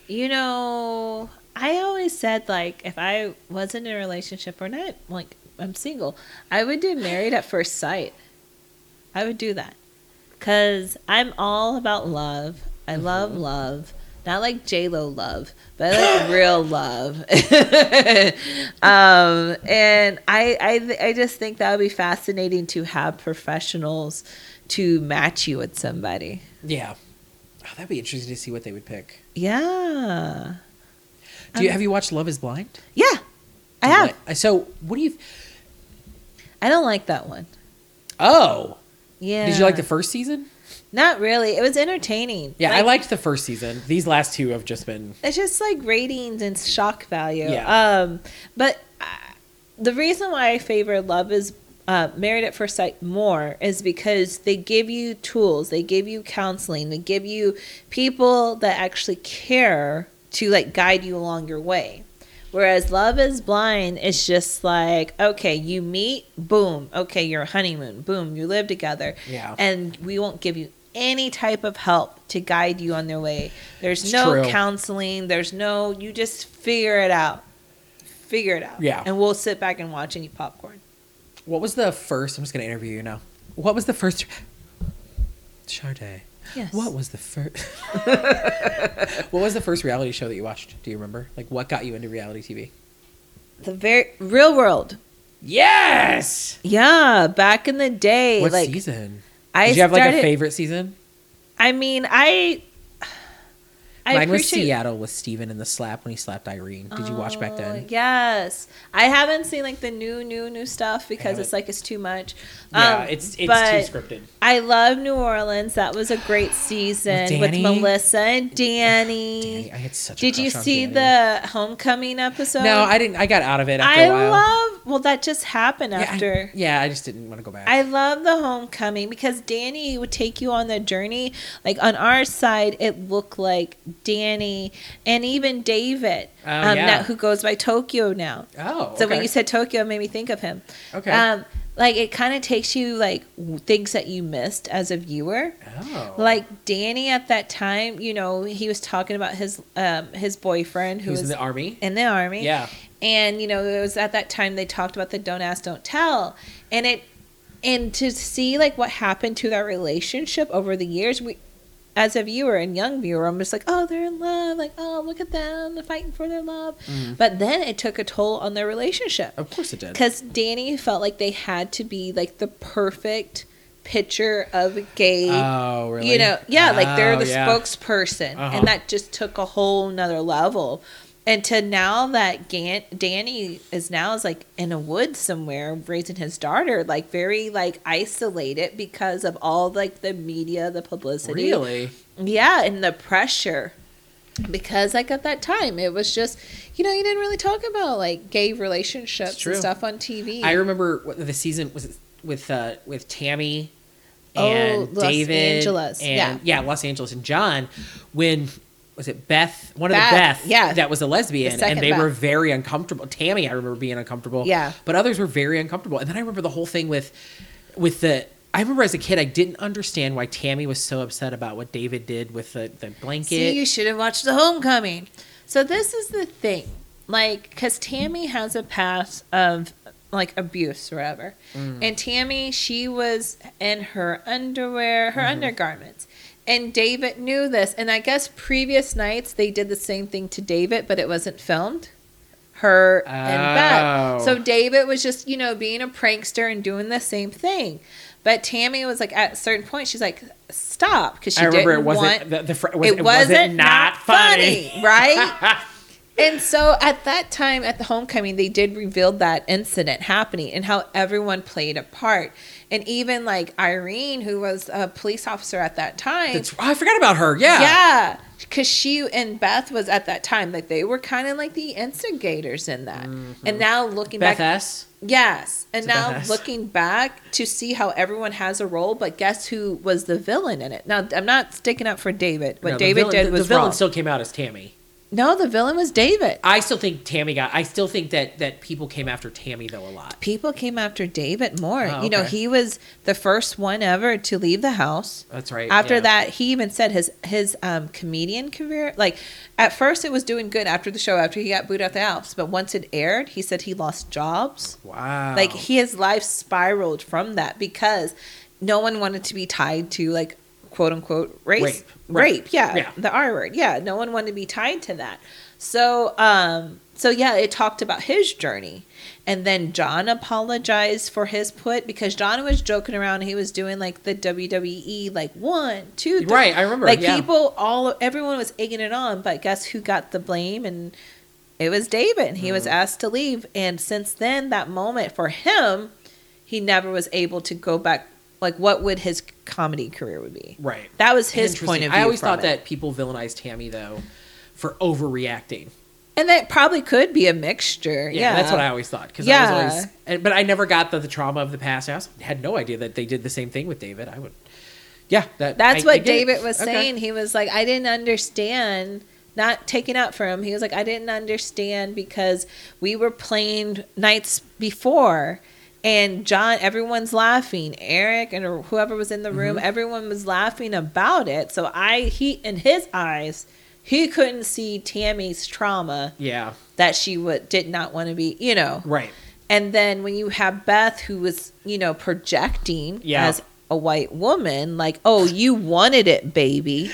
You know... I always said, like, if I wasn't in a relationship or not, like, I'm single, I would do Married at First Sight. I would do that. Because I'm all about love. I love love. Not like J-Lo love, but I like real love. And I just think that would be fascinating to have professionals to match you with somebody. Yeah. Oh, that'd be interesting to see what they would pick. Yeah. Have you watched Love is Blind? Yeah, I have. So what do you... I don't like that one. Oh. Yeah. Did you like the first season? Not really. It was entertaining. Yeah, I liked the first season. These last 2 have just been... It's just like ratings and shock value. Yeah. But the reason why I favor Love is Married at First Sight more is because they give you tools, they give you counseling, they give you people that actually care to like guide you along your way. Whereas Love Is Blind is just like, okay, you meet, boom, okay, you're a honeymoon, boom, you live together. Yeah. And we won't give you any type of help to guide you on their way. There's counseling. There's no, you just figure it out. Figure it out. Yeah. And we'll sit back and watch and eat popcorn. What was the first, I'm just going to interview you now. What was the first, Shardé. Yes. What was the first? What was the first reality show that you watched? Do you remember? Like, what got you into reality TV? Real World. Yes. Yeah, back in the day. What like, season? Did you have like a favorite season? I mean, I mine was Seattle with Steven and the slap when he slapped Irene. Did you watch back then? Yes. I haven't seen like the new stuff because it's like it's too much. Yeah, it's too scripted. I love New Orleans. That was a great season with Melissa and Danny. Danny, I had such a crush on Danny. Did you see the homecoming episode? No, I didn't. I got out of it after a while. Well, that just happened after. I just didn't want to go back. I love the homecoming because Danny would take you on the journey. Like on our side, it looked like Danny and even David, who goes by Tokyo now. Oh, so when you said Tokyo, it made me think of him. Okay, like it kind of takes you like things that you missed as a viewer. Oh, like Danny at that time, you know, he was talking about his boyfriend who was in the army. Yeah, and you know it was at that time they talked about the don't ask, don't tell, and to see like what happened to their relationship over the years. As a viewer and young viewer, I'm just like, oh, they're in love. Like, oh, look at them. They're fighting for their love. Mm. But then it took a toll on their relationship. Of course it did. Because Danny felt like they had to be like the perfect picture of a gay. Oh, really? You know, yeah, like they're the spokesperson. Uh-huh. And that just took a whole nother level. And to now that Danny is like in a woods somewhere raising his daughter, like very like isolated because of all like the media, the publicity. Really? Yeah. And the pressure. Because like at that time it was just, you know, you didn't really talk about like gay relationships and stuff on TV. I remember the season was with Tammy and David. Los Angeles. And, yeah. Los Angeles and John when... Was it Beth? One of the Beth that was a lesbian. And they were very uncomfortable. Tammy, I remember being uncomfortable. Yeah. But others were very uncomfortable. And then I remember the whole thing with I remember as a kid, I didn't understand why Tammy was so upset about what David did with the blanket. See, you should have watched The Homecoming. So this is the thing. Like, because Tammy has a past of, like, abuse or whatever. Mm. And Tammy, she was in her underwear, her undergarments. And David knew this. And I guess previous nights they did the same thing to David, but it wasn't filmed. Her and Beth. So David was just, you know, being a prankster and doing the same thing. But Tammy was like, at a certain point, she's like, stop. Because she it wasn't funny. Right? And so at that time, at the homecoming, they did reveal that incident happening and how everyone played a part. And even like Irene, who was a police officer at that time. I forgot about her. Yeah. Yeah. Because she and Beth was at that time. Like they were kind of like the instigators in that. Mm-hmm. And now looking back. Beth S? Yes. And now looking back to see how everyone has a role. But guess who was the villain in it? Now, I'm not sticking up for David. What David did was wrong. The villain still came out as Tammy. No, the villain was David. I still think that people came after Tammy, though, a lot. People came after David more. Oh, okay. You know, he was the first one ever to leave the house. That's right. After that, he even said his comedian career, like, at first it was doing good after the show, after he got booed out the house. But once it aired, he said he lost jobs. Wow. Like, his life spiraled from that because no one wanted to be tied to, like, quote unquote rape. Yeah, the R word. Yeah, no one wanted to be tied to that. So, it talked about his journey, and then John apologized for his put because John was joking around. He was doing like the WWE, like 1, 2, 3. Right, I remember. Like people, everyone was egging it on, but guess who got the blame? And it was David. And he was asked to leave, and since then, that moment for him, he never was able to go back. Like, what would his comedy career would be? Right. That was his point of view. I always thought that people villainized Tammy, though, for overreacting. And that probably could be a mixture. Yeah, that's what I always thought. Because I was always, but I never got the trauma of the past. I also had no idea that they did the same thing with David. I would, that's what David was saying. He was like, I didn't understand. Not taken out for him. He was like, I didn't understand because we were playing nights before. And John, everyone's laughing. Eric and whoever was in the room, everyone was laughing about it. So he in his eyes, he couldn't see Tammy's trauma. Yeah, that she did not want to be, Right. And then when you have Beth, who was, projecting as a white woman, like, oh, you wanted it, baby.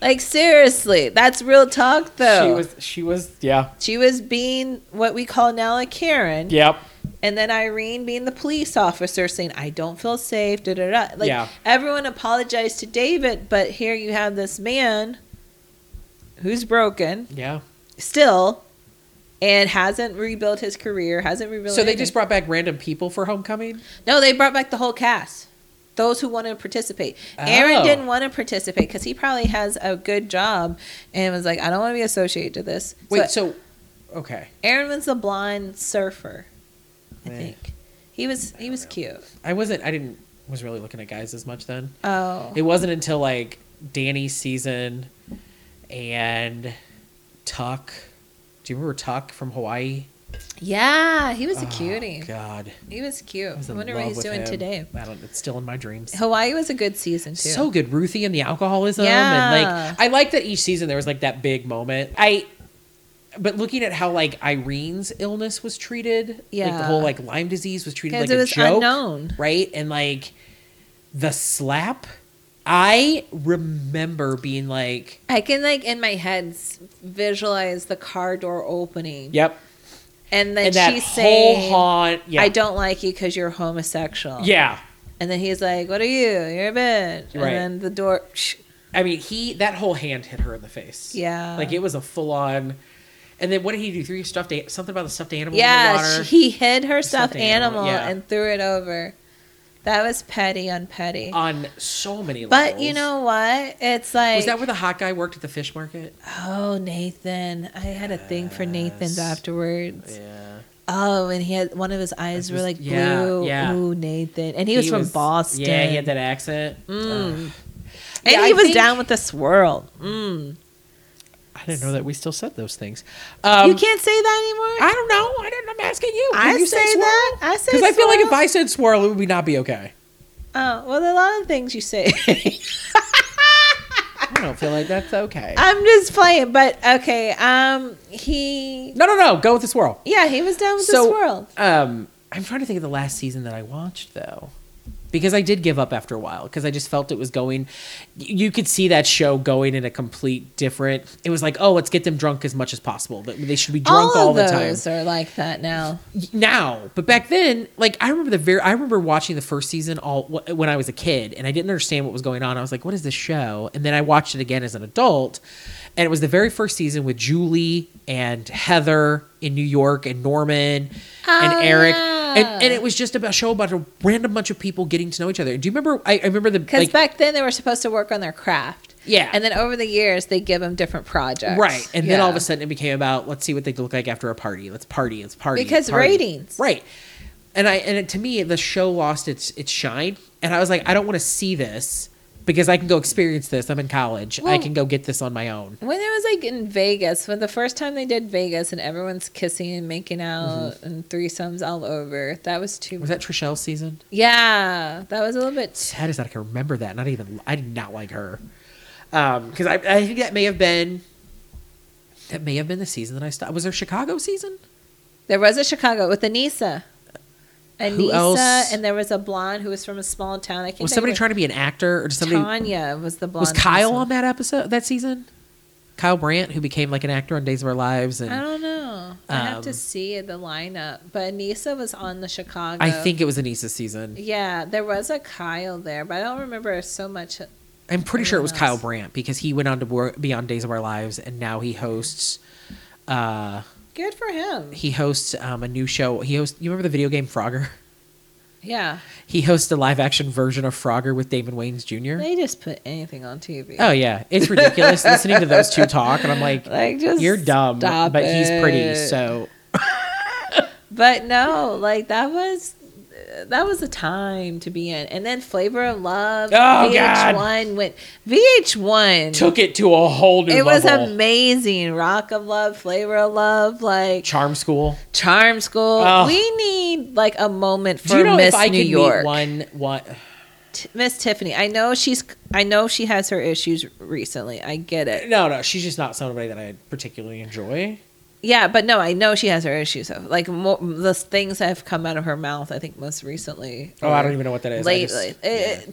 Like, seriously, that's real talk, though. She was being what we call now a Karen. Yep. And then Irene being the police officer saying, I don't feel safe, everyone apologized to David, but here you have this man who's broken. Yeah. Still, and hasn't rebuilt his career, So they just brought back random people for homecoming? No, they brought back the whole cast. Those who want to participate. Aaron didn't want to participate because he probably has a good job and was like, I don't want to be associated to this. Wait, okay. Aaron was the blonde surfer, I think. He was cute. I wasn't really looking at guys as much then. Oh. It wasn't until like Danny's season and Tuck. Do you remember Tuck from Hawaii? Yeah, he was a cutie. God, he was cute. I wonder what he's doing today. I don't. It's still in my dreams. Hawaii was a good season too. So good, Ruthie and the alcoholism, and like I like that each season there was like that big moment. But looking at how like Irene's illness was treated, like the whole like Lyme disease was treated like a joke, because it was unknown, right? And like the slap. I remember being like, I can like in my head visualize the car door opening. Yep. And then she's saying, I don't like you because you're homosexual. Yeah. And then he's like, what are you? You're a bitch. Right. And then the door. That whole hand hit her in the face. Yeah. Like it was a full on. And then what did he do? Threw something about the stuffed animal in the water. He hid her stuffed animal and threw it over. That was petty on petty. On so many levels. But you know what? It's like... Was that where the hot guy worked at the fish market? Oh, Nathan. I had a thing for Nathan's afterwards. Yeah. Oh, and he had... One of his eyes were like blue. Yeah, yeah. Ooh, Nathan. And he was from Boston. Yeah, he had that accent. Mm. And he was down with the swirl. Mm. I didn't know that we still said those things. You can't say that anymore? I don't know. I'm asking you. I say swirl. Because I feel like if I said swirl, it would not be okay. Oh, well, there are a lot of things you say. I don't feel like that's okay. I'm just playing, but okay. No. Go with the swirl. Yeah, he was down with the swirl. I'm trying to think of the last season that I watched, though. Because I did give up after a while because I just felt it was going. You could see that show going in a complete different. It was like, oh, let's get them drunk as much as possible. They should be drunk all the time. All those are like that now. Now. But back then, like I remember watching the first season when I was a kid and I didn't understand what was going on. I was like, what is this show? And then I watched it again as an adult. And it was the very first season with Julie and Heather in New York and Norman and Eric. Yeah. And it was just a show about a random bunch of people getting to know each other. Do you remember? I remember because back then they were supposed to work on their craft. Yeah. And then over the years, they give them different projects. Right. And then all of a sudden it became about, let's see what they look like after a party. Let's party. Let's party. Because ratings. Right. And to me, the show lost its shine. And I was like, I don't want to see this because I can go experience this. I'm in college. Well, I can go get this on my own. When it was like in Vegas, when the first time they did Vegas and everyone's kissing and making out and threesomes all over, that was too much. Was that Trishelle's season? Yeah, that was a little bit sad as I can remember that. Not even, I did not like her. Because I think that may have been the season that I stopped. Was there a Chicago season? There was a Chicago with Anissa. Who else? And there was a blonde who was from a small town. I can't. Was somebody trying to be an actor, or did somebody? Tanya was the blonde. Was Kyle on that episode, that season? Kyle Brandt, who became like an actor on Days of Our Lives, and I don't know. I have to see the lineup, but Anissa was on the Chicago. I think it was Anissa's season. Yeah, there was a Kyle there, but I don't remember so much. I'm pretty sure it was Kyle Brandt because he went on to be on Days of Our Lives, and now he hosts. Good for him. He hosts a new show. You remember the video game Frogger? Yeah. He hosts a live action version of Frogger with Damon Wayans Jr. They just put anything on TV. Oh yeah. It's ridiculous listening to those two talk and I'm like just you're dumb, stop but it. He's pretty, so but no, like that was a time to be in. And then Flavor of Love, oh, VH1 God. VH1 took it to a whole new level. It was amazing. Rock of Love, Flavor of Love, like Charm School. Oh. We need like a moment for Miss New York. Miss Tiffany. I know she has her issues recently. I get it. No, she's just not somebody that I particularly enjoy. Yeah, but no, I know she has her issues. Though. Like the things that have come out of her mouth, I think most recently. Oh, I don't even know what that is. Lately,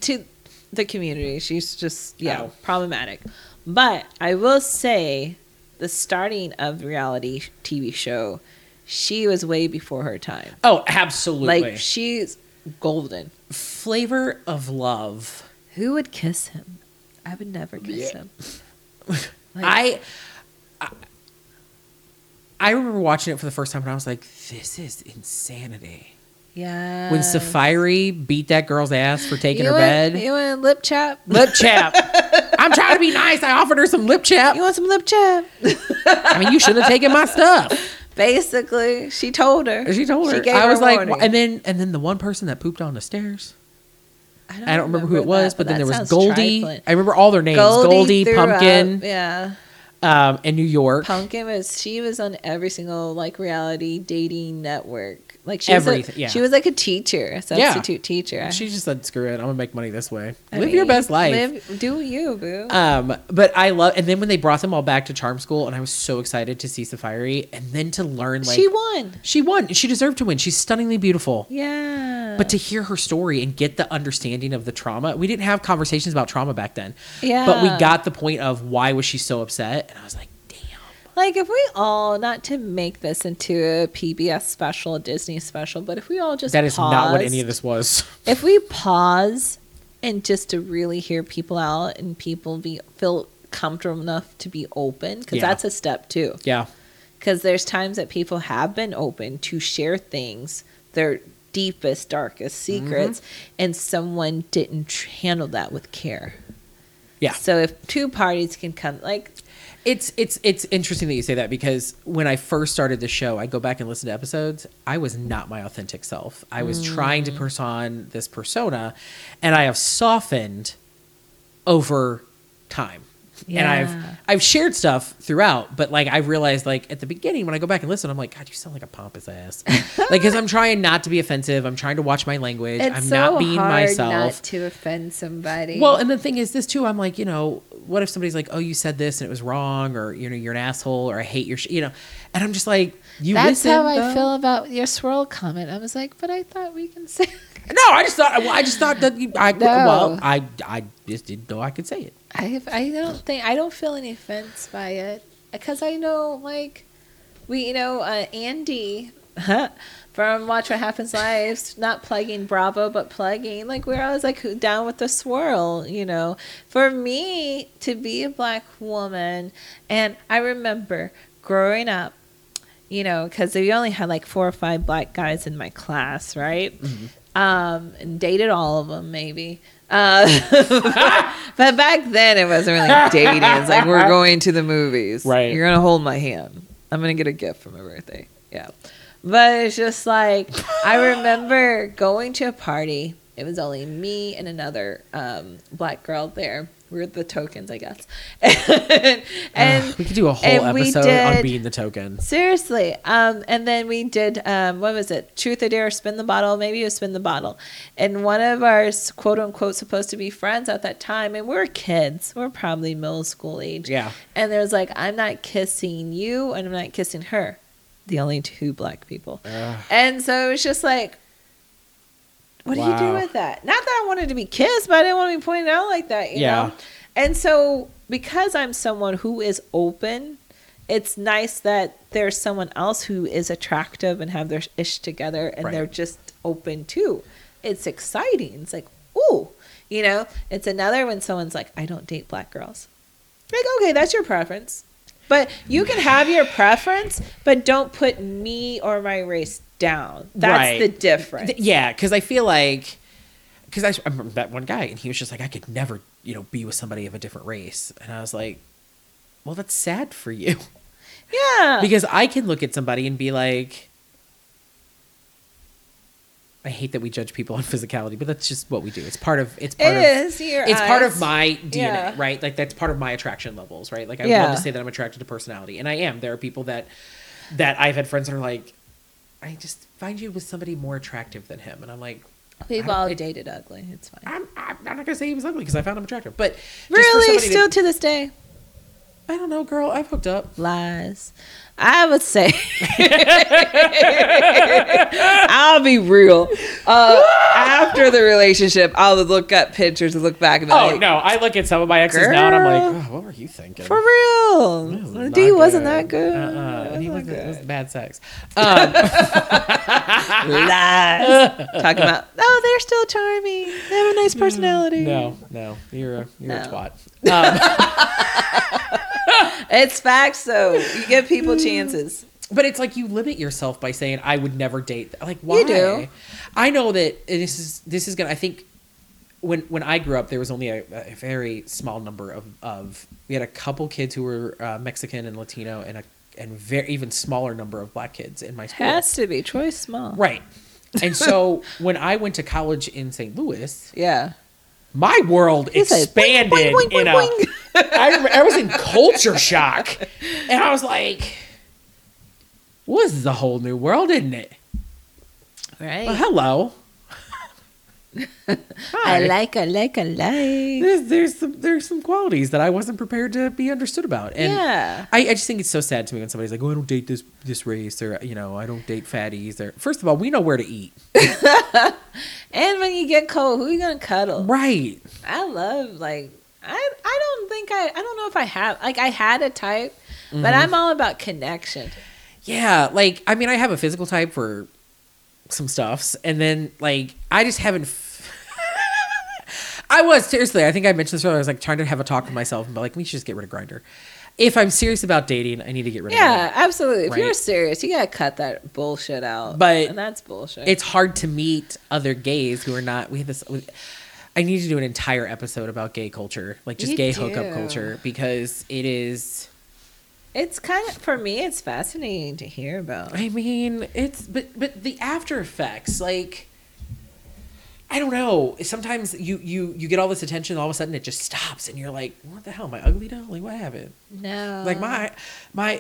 to the community, she's just problematic. But I will say, the starting of reality TV show, she was way before her time. Oh, absolutely! Like she's golden. Flavor of Love. Who would kiss him? I would never kiss him. Like, I remember watching it for the first time and I was like, this is insanity. Yeah. When Safari beat that girl's ass for taking her bed. You want lip chap? Lip chap. I'm trying to be nice. I offered her some lip chap. You want some lip chap? I mean, you should have taken my stuff. Basically, she told her. I was like, and then the one person that pooped on the stairs. I don't remember who it was, but then there was Goldie. Trifling. I remember all their names. Goldie Pumpkin. Up, yeah. In New York, she was on every single like reality dating network. Like she was like a teacher, a substitute teacher. She just said, "Screw it, I'm gonna make money this way. Live your best life. Do you, boo?" But I love. And then when they brought them all back to Charm School, and I was so excited to see Safari, and then to learn like she won. She deserved to win. She's stunningly beautiful. Yeah. But to hear her story and get the understanding of the trauma, we didn't have conversations about trauma back then. Yeah. But we got the point of why was she so upset. And I was like, damn. Like, if we all, not to make this into a PBS special, a Disney special, but if we all just that is paused, not what any of this was. If we pause and just to really hear people out and people feel comfortable enough to be open, because that's a step too. Yeah. Because there's times that people have been open to share things, their deepest, darkest secrets, and someone didn't handle that with care. Yeah. So if two parties can come, like... It's interesting that you say that, because when I first started the show, I go back and listen to episodes. I was not my authentic self. I was trying to put on this persona, and I have softened over time. Yeah. And I've shared stuff throughout, but like I realized like at the beginning when I go back and listen, I'm like, God, you sound like a pompous ass. Like, because I'm trying not to be offensive. I'm trying to watch my language. I'm not being myself. It's so hard not to offend somebody. Well, and the thing is this too. I'm like, you know, what if somebody's like, oh, you said this and it was wrong, or you know, you're an asshole, or I hate your, and I'm just like, I feel about your swirl comment. I was like, but I thought we can say. No, I just thought that I just didn't know I could say it. I don't feel any offense by it, because I know like Andy from Watch What Happens Live, not plugging Bravo but plugging, like we're always like down with the swirl, For me to be a black woman, and I remember growing up, because we only had like 4 or 5 black guys in my class, right? Mm-hmm. And dated all of them maybe. But back then it wasn't really dating. It's like, we're going to the movies. Right. You're going to hold my hand. I'm going to get a gift for my birthday. Yeah. But it's just like, I remember going to a party. It was only me and another black girl there. We were the tokens, I guess. and we could do a whole episode on being the token. Seriously. And then we did, what was it? Truth or Dare, Spin the Bottle. Maybe it was Spin the Bottle. And one of our quote unquote supposed to be friends at that time, and we were kids. We were probably middle school age. Yeah. And there was like, I'm not kissing you and I'm not kissing her. The only two black people. And so it was just like, what do you do with that? Not that I wanted to be kissed, but I didn't want to be pointed out like that, you know? And so because I'm someone who is open, it's nice that there's someone else who is attractive and have their ish together and they're just open too. It's exciting. It's like, ooh, it's another when someone's like, I don't date black girls. Like, okay, that's your preference. But you can have your preference, but don't put me or my race down. That's right. The difference. Yeah, because I feel like... Because I remember that one guy, and he was just like, I could never, be with somebody of a different race. And I was like, well, that's sad for you. Yeah. Because I can look at somebody and be like... I hate that we judge people on physicality, but that's just what we do. It's part of my DNA, yeah. Right? Like that's part of my attraction levels, right? Like I would love to say that I'm attracted to personality, and I am. There are people that I've had friends that are like, I just find you with somebody more attractive than him, and I'm like, we've all dated ugly. It's fine. I'm not gonna say he was ugly because I found him attractive, but really, still to this day, I don't know, girl. I've hooked up. Lies. I would say, I'll be real. After the relationship, I'll look up pictures and look back. And I look at some of my exes now and I'm like, oh, what were you thinking? For real. D wasn't that good. And it was bad sex. Lies. Talking about, oh, they're still charming. They have a nice personality. No. You're a twat. It's facts though. You give people chances. But it's like you limit yourself by saying I would never date that. Like why? You do. I know that this is gonna, I think when I grew up there was only a very small number of we had a couple kids who were Mexican and Latino and very even smaller number of black kids in my school. Has to be choice small. Right. And so when I went to college in St. Louis, yeah. My world expanded. Boing, boing, boing, boing. I was in culture shock, and I was like, well, "This is a whole new world, isn't it?" Right. Well, hello. Hi. I like. There's some qualities that I wasn't prepared to be understood about, and yeah. I just think it's so sad to me when somebody's like, "Oh, I don't date this race," or I don't date fatties. Or first of all, we know where to eat. And when you get cold, who are you gonna cuddle? Right. I love I don't know if I have I had a type, mm-hmm. but I'm all about connection. Yeah, I have a physical type for some stuffs, and then I just haven't. I was seriously. I think I mentioned this earlier. I was trying to have a talk with myself, but we should just get rid of Grindr. If I'm serious about dating, I need to get rid of it. Yeah, absolutely. Right? If you're serious, you got to cut that bullshit out. But and that's bullshit. It's hard to meet other gays who are not... I need to do an entire episode about gay culture. Hookup culture. Because it is... It's kind of... For me, it's fascinating to hear about. I mean, it's... But the after effects, I don't know. Sometimes you get all this attention, and all of a sudden it just stops, and you're like, "What the hell? Am I ugly now? What happened?" No. My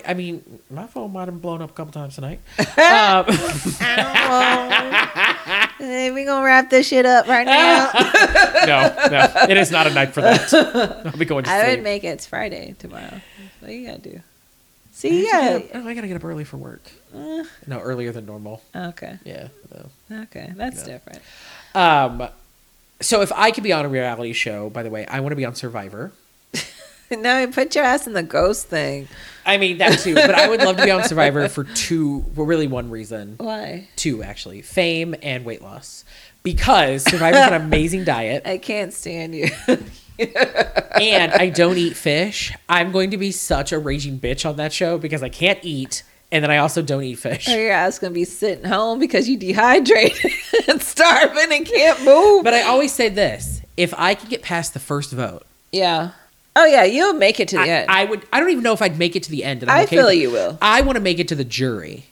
phone might have blown up a couple times tonight. I don't know. We gonna wrap this shit up right now. No, it is not a night for that. I'll be going to sleep. I would make it. It's Friday tomorrow. What do you gotta do? See, I gotta get up early for work. No, earlier than normal. Okay. Yeah. No. Okay, that's different. So if I could be on a reality show, by the way, I want to be on Survivor. No, put your ass in the ghost thing. I mean, that too. But I would love to be on Survivor for one reason. Why? Two, actually. Fame and weight loss. Because Survivor's an amazing diet. I can't stand you. And I don't eat fish. I'm going to be such a raging bitch on that show because I can't eat. And then I also don't eat fish. Or your ass going to be sitting home because you dehydrated and starving and can't move. But I always say this. If I could get past the first vote. Yeah. Oh, yeah. You'll make it to the end. I would. I don't even know if I'd make it to the end. And I feel you will. I want to make it to the jury.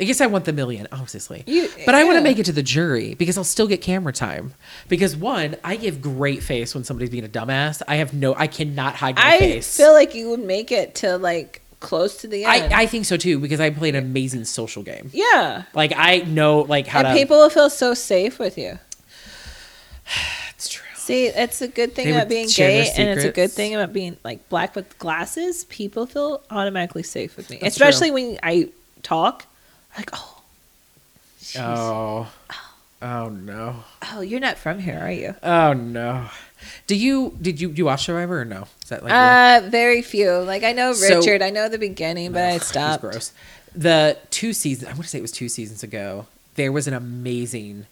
I guess I want the million, obviously. I want to make it to the jury because I'll still get camera time. Because one, I give great face when somebody's being a dumbass. I cannot hide my face. I feel like you would make it to close to the end. I think so too because I play an amazing social game. Yeah. I know how and to... And people will feel so safe with you. It's true. See, it's a good thing about being gay and it's a good thing about being black with glasses. People feel automatically safe with me. That's especially true. When I talk. Oh. Geez. Oh no. Oh, you're not from here, are you? Oh no. Did you watch Survivor or no? Is that very few. I know Richard, I know the beginning, but I stopped. It was gross. The two seasons, I want to say it was 2 seasons ago, there was an amazing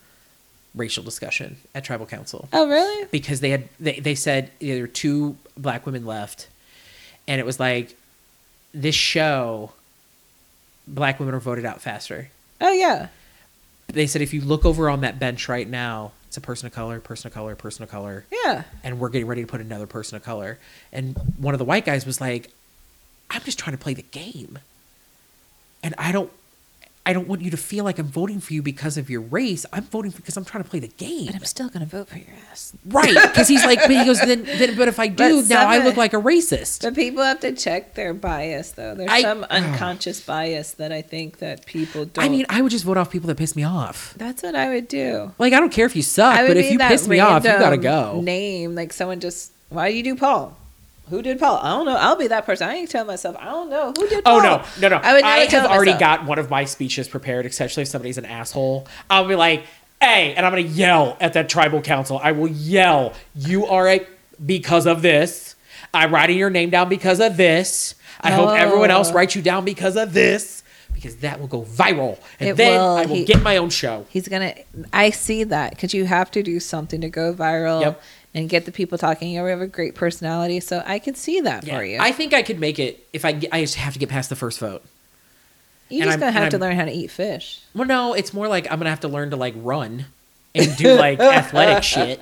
racial discussion at tribal council. Oh, really? Because they said there were 2 black women left and it was this show, black women are voted out faster. Oh, yeah. They said if you look over on that bench right now, it's a person of color, person of color, person of color. Yeah. And we're getting ready to put another person of color. And one of the white guys was like, I'm just trying to play the game. And I don't want you to feel like I'm voting for you because of your race. I'm voting because I'm trying to play the game. But I'm still going to vote for your ass. Right. Because he's like, but he goes, then but if I do, now I look like a racist. But people have to check their bias, though. There's some unconscious bias that I think that people don't. I mean, I would just vote off people that piss me off. That's what I would do. Like, I don't care if you suck, but if you piss me off, you got to go. Name, like someone just, why do you do Paul? Who did Paul? I don't know. I'll be that person. I ain't telling myself. I don't know. Who did Paul? Oh, no. I have already got one of my speeches prepared, especially if somebody's an asshole. I'll be like, hey, and I'm going to yell at that tribal council. I will yell, you are because of this. I'm writing your name down because of this. I hope everyone else writes you down because of this. Because that will go viral. And I will get my own show. He's going to, I see that. Because you have to do something to go viral. Yep. And get the people talking. You have a great personality, so I can see that for you. I think I could make it if I just have to get past the first vote. You're just going to have to learn how to eat fish. Well, no, it's more like I'm going to have to learn to like run and do like athletic shit.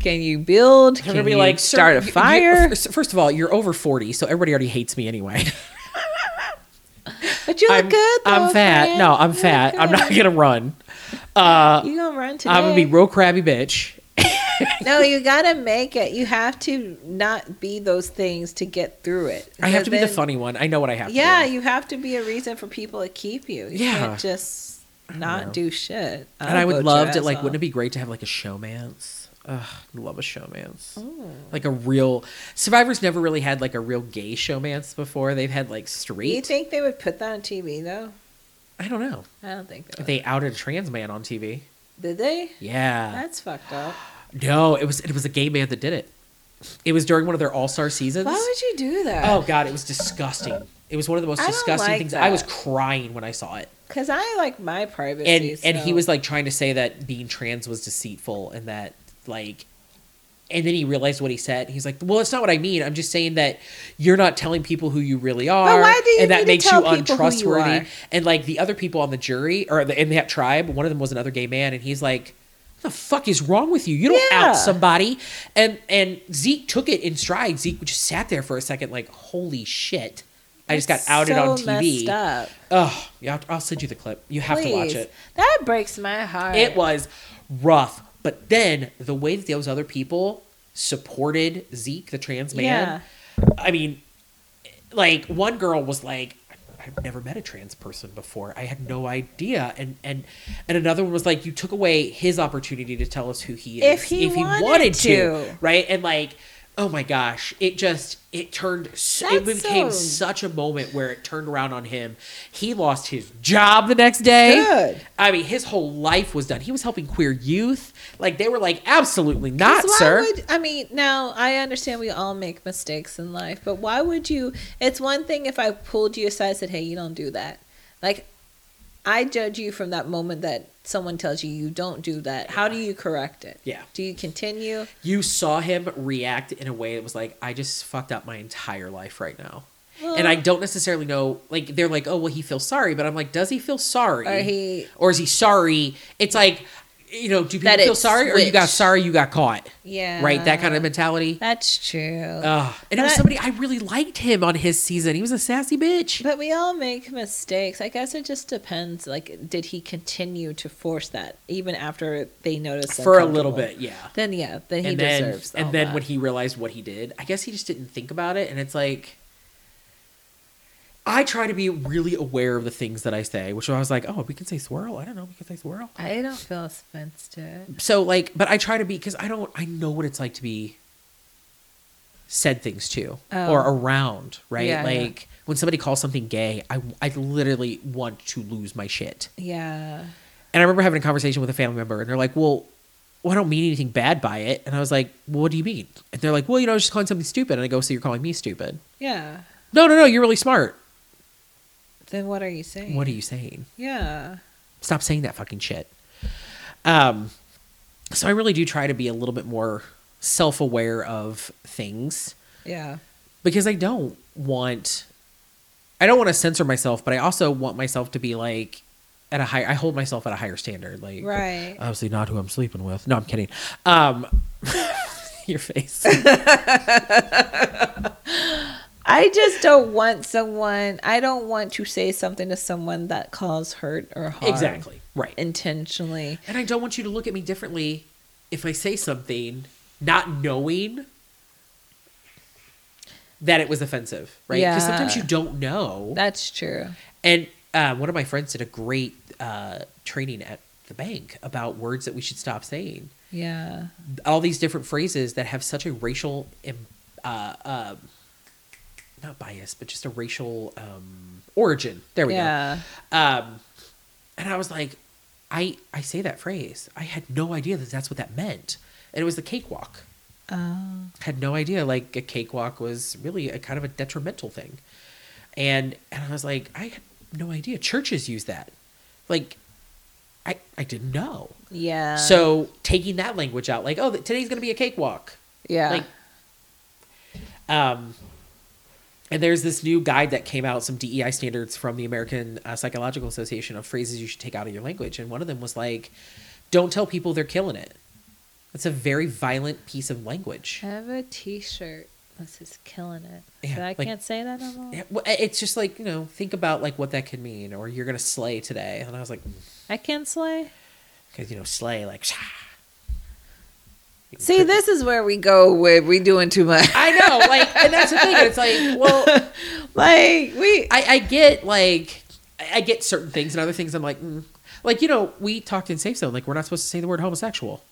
Can you build? Can you like, start a fire? First of all, you're over 40, so everybody already hates me anyway. But you look good, though, I'm fat. Man. No, I'm fat. I'm not going to run. You're going to run today. I'm going to be real crabby bitch. No, you gotta make it. You have to not be those things to get through it. I have to be the funny one. I know what I have to do. Yeah, you have to be a reason for people to keep you. You can't just not do shit. And I would love to, like, wouldn't it be great to have like a showmance? Ugh, I love a showmance. Ooh. Like a real, Survivor's never really had like a real gay showmance before. They've had like straight. You think they would put that on TV though? I don't know. I don't think they would. They outed a trans man on TV. Did they? Yeah. That's fucked up. No, it was a gay man that did it. It was during one of their all-star seasons. Why would you do that? Oh, God, it was disgusting. It was one of the most disgusting things. I was crying when I saw it. Because I like my privacy. And he was, like, trying to say that being trans was deceitful and that, like... And then he realized what he said. He's like, well, it's not what I mean. I'm just saying that you're not telling people who you really are. But why do you and that makes you untrustworthy. And, like, the other people on the jury, or in that tribe, one of them was another gay man, and he's like... What the fuck is wrong with you? You don't out somebody. And Zeke took it in stride. Zeke just sat there for a second like, holy shit. I just got outed on TV. Messed up. Ugh, I'll send you the clip. You have to watch it. That breaks my heart. It was rough. But then the way that those other people supported Zeke, the trans man. Yeah. I mean, like one girl was like, I've never met a trans person before. I had no idea. And another one was like, you took away his opportunity to tell us who he is. If he wanted to. Right? And like, oh my gosh, it became such a moment where it turned around on him. He lost his job the next day. Good. I mean, his whole life was done. He was helping queer youth. Like they were like, absolutely not, sir. Now I understand we all make mistakes in life, but why would you? It's one thing if I pulled you aside and said, hey, you don't do that. Like I judge you from that moment that someone tells you don't do that. Yeah. How do you correct it? Yeah. Do you continue? You saw him react in a way that was like, I just fucked up my entire life right now. Well, and I don't necessarily know, like, they're like, oh, well, he feels sorry. But I'm like, does he feel sorry? Or is he sorry? It's like, you know, do people feel sorry? Or you got sorry, you got caught. Yeah. Right? That kind of mentality. That's true. And it was somebody, I really liked him on his season. He was a sassy bitch. But we all make mistakes. I guess it just depends. Like, did he continue to force that even after they noticed that? For a little bit, yeah. Then he deserves that. And then when he realized what he did, I guess he just didn't think about it. And it's like, I try to be really aware of the things that I say, which I was like, oh, we can say swirl. I don't know. We can say swirl. I don't feel offense to it. So like, but I try to be, because I know what it's like to be said things to or around, right? Yeah, like when somebody calls something gay, I literally want to lose my shit. Yeah. And I remember having a conversation with a family member and they're like, well, I don't mean anything bad by it. And I was like, well, what do you mean? And they're like, well, I was just calling something stupid. And I go, so you're calling me stupid? Yeah. No, you're really smart. Then what are you saying? What are you saying? Yeah. Stop saying that fucking shit. So I really do try to be a little bit more self-aware of things. Yeah. Because I don't want I don't want to censor myself, but I also want myself to be like at a high. I hold myself at a higher standard. Like, right. Obviously not who I'm sleeping with. No, I'm kidding. Your face. I just don't want someone. I don't want to say something to someone that causes hurt or harm. Exactly. Right. Intentionally. And I don't want you to look at me differently if I say something, not knowing that it was offensive, right? Yeah. Because sometimes you don't know. That's true. And one of my friends did a great training at the bank about words that we should stop saying. Yeah. All these different phrases that have such a racial, not bias, but just a racial origin. There we go. And I was like, I say that phrase. I had no idea that that's what that meant. And it was the cakewalk. Oh. Had no idea. Like a cakewalk was really a kind of a detrimental thing. And I was like, I had no idea. Churches use that. Like, I didn't know. Yeah. So taking that language out, like, oh, today's going to be a cakewalk. Yeah. Like, and there's this new guide that came out, some DEI standards from the American Psychological Association of phrases you should take out of your language. And one of them was like, don't tell people they're killing it. That's a very violent piece of language. I have a t-shirt. This is killing it. Yeah, so I can't say that at all. Yeah, well, it's just like, you know, think about like what that could mean, or you're going to slay today. And I was like, I can't slay? Because, you know, slay like, shah. See, this is where we go with we doing too much. I know, like, and that's the thing. It's like, well, like I get certain things, and other things I'm like, like, you know, we talked in Safe Zone, like we're not supposed to say the word homosexual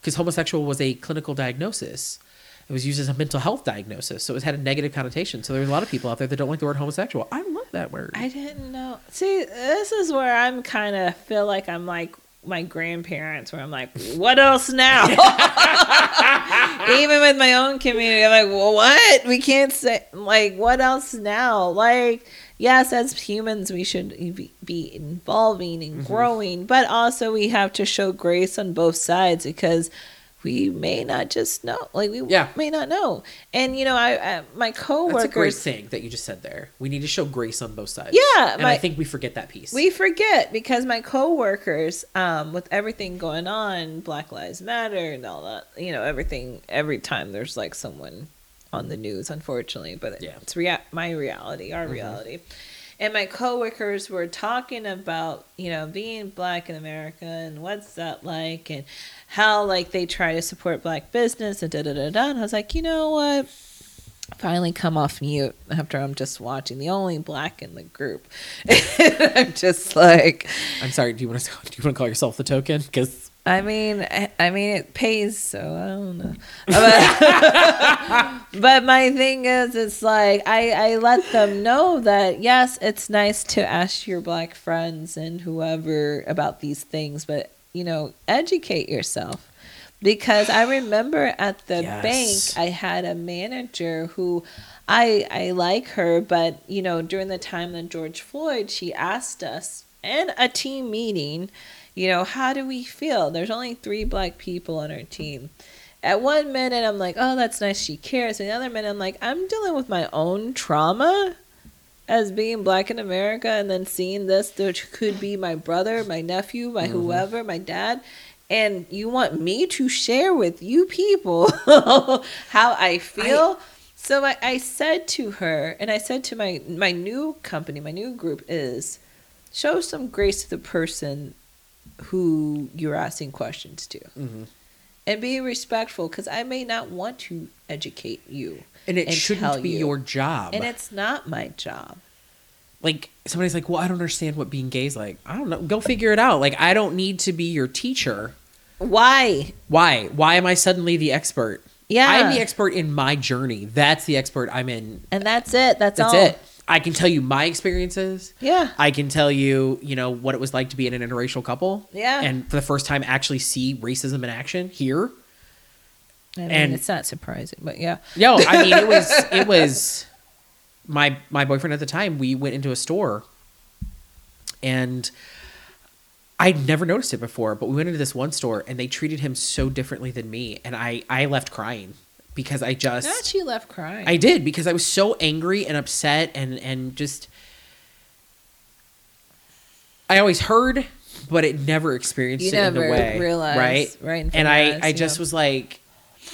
because homosexual was a clinical diagnosis. It was used as a mental health diagnosis, so it had a negative connotation. So there's a lot of people out there that don't like the word homosexual. I love that word. I didn't know. See, this is where I'm kind of feel like I'm like my grandparents, where I'm like, what else now? Even with my own community, I'm like, well, what? We can't say, like, what else now? Like, yes, as humans, we should be evolving and growing, but also we have to show grace on both sides because we may not just know. Like, we may not know. And, you know, my coworkers. That's a great thing that you just said there. We need to show grace on both sides. Yeah. And I think we forget that piece. We forget because my coworkers, with everything going on, Black Lives Matter and all that, you know, everything, every time there's like someone on the news, unfortunately. But it's my reality, our reality. And my coworkers were talking about, you know, being Black in America and what's that like and how, like, they try to support Black business and da-da-da-da. And I was like, you know what? Finally come off mute after I'm just watching the only Black in the group. I'm just like... I'm sorry, do you want to call yourself the token? Because... I mean, it pays, so I don't know. But my thing is, it's like, I let them know that, yes, it's nice to ask your Black friends and whoever about these things, but, you know, educate yourself. Because I remember at the bank, I had a manager who, I like her, but, you know, during the time that George Floyd, she asked us in a team meeting, you know, how do we feel? There's only 3 Black people on our team. At one minute, I'm like, oh, that's nice. She cares. And the other minute, I'm like, I'm dealing with my own trauma as being Black in America. And then seeing this, which could be my brother, my nephew, my whoever, my dad. And you want me to share with you people how I feel? So I said to her, and I said to my new company, my new group is, show some grace to the person who you're asking questions to, and be respectful, because I may not want to educate you, and it shouldn't be your job, and it's not my job. Like, somebody's like, well, I don't understand what being gay is like. I don't know, go figure it out. Like, I don't need to be your teacher. Why am I suddenly the expert? I'm the expert in my journey. That's the expert I'm in, and that's it. That's all. I can tell you my experiences. Yeah. I can tell you, you know, what it was like to be in an interracial couple. Yeah. And for the first time actually see racism in action here. I mean, and it's not surprising, but yeah. No, I mean, it was my boyfriend at the time, we went into a store and I'd never noticed it before, but we went into this one store and they treated him so differently than me. And I left crying. Because I just... Not she left crying. I did, because I was so angry and upset and just I always heard, but it never experienced you it never in the way. Realized, right? In front and of us, I just was like,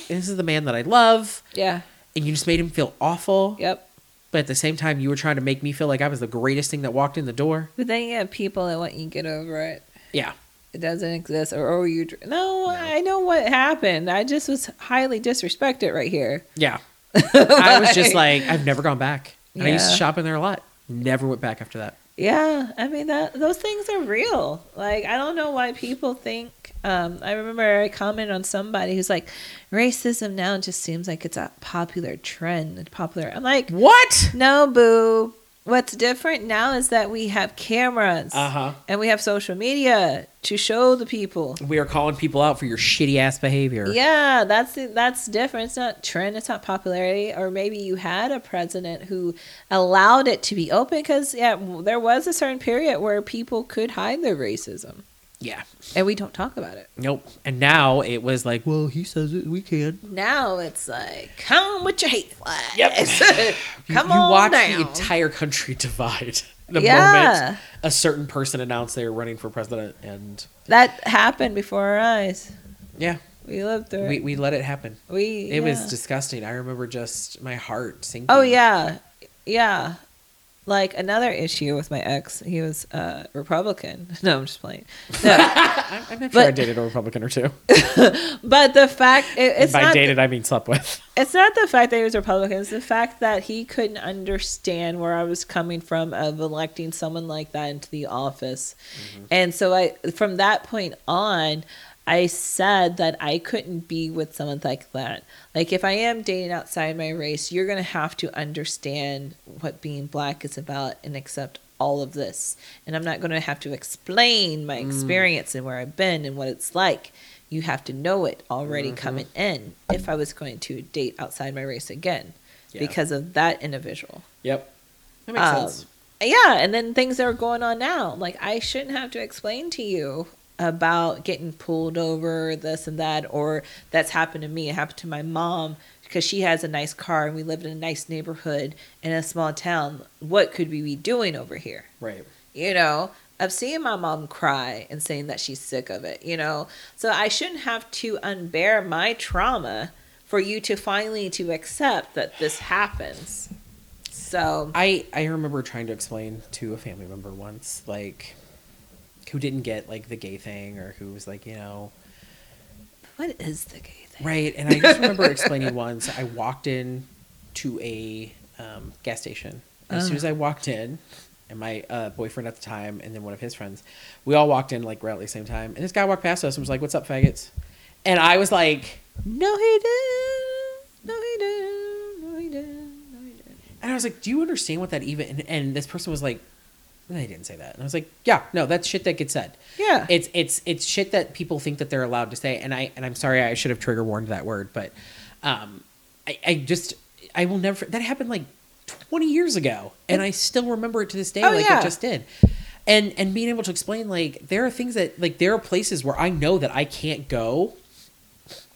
this is the man that I love. Yeah. And you just made him feel awful. Yep. But at the same time, you were trying to make me feel like I was the greatest thing that walked in the door. But then you have people that want you to get over it. Yeah. It doesn't exist. Or you... No, I know what happened. I just was highly disrespected right here. Yeah. Like, I was just like, I've never gone back. And yeah. I used to shop in there a lot. Never went back after that. Yeah. I mean, those things are real. Like, I don't know why people think... I remember I commented on somebody who's like, racism now just seems like it's a popular trend and popular. I'm like, what? No, boo. What's different now is that we have cameras and we have social media to show the people. We are calling people out for your shitty ass behavior. Yeah, that's different. It's not trend. It's not popularity. Or maybe you had a president who allowed it to be open because there was a certain period where people could hide their racism. Yeah. And we don't talk about it. Nope. And now it was like, well, he says it, we can. Now it's like, come with your hate flags. Yep. Come on. You watch now. The entire country divide the moment a certain person announced they were running for president, and that happened before our eyes. Yeah. We lived through it. We let it happen. It was disgusting. I remember just my heart sinking. Oh yeah. Yeah. Like another issue with my ex, he was Republican. No, I'm just playing. No. I'm not sure I dated a Republican or two. But the fact it's not by dated, I mean slept with. It's not the fact that he was Republican. It's the fact that he couldn't understand where I was coming from of electing someone like that into the office, and so from that point on, I said that I couldn't be with someone like that. Like, if I am dating outside my race, you're going to have to understand what being black is about and accept all of this. And I'm not going to have to explain my experience and where I've been and what it's like. You have to know it already coming in if I was going to date outside my race again because of that individual. Yep. That makes sense. Yeah. And then things that are going on now. Like, I shouldn't have to explain to you about getting pulled over, this and that, or that's happened to me. It happened to my mom because she has a nice car and we lived in a nice neighborhood in a small town. What could we be doing over here? Right. You know, I've seen my mom cry and saying that she's sick of it, you know? So I shouldn't have to unbear my trauma for you to finally to accept that this happens. So I remember trying to explain to a family member once, like, who didn't get like the gay thing, or who was like, you know, what is the gay thing? Right. And I just remember explaining once I walked in to a gas station. As soon as I walked in, and my boyfriend at the time, and then one of his friends, we all walked in like right at the same time. And this guy walked past us and was like, "What's up, faggots?" And I was like, "No, he didn't. No, he didn't. No, he didn't. No, he didn't." And I was like, "Do you understand what that even?" And this person was like, "I didn't say that." And I was like, "Yeah, no, that's shit that gets said." Yeah. It's shit that people think that they're allowed to say. And I'm sorry, I should have trigger warned that word, but I will never, that happened like 20 years ago and I still remember it to this day. It just did. And being able to explain, like, there are things that, like, there are places where I know that I can't go.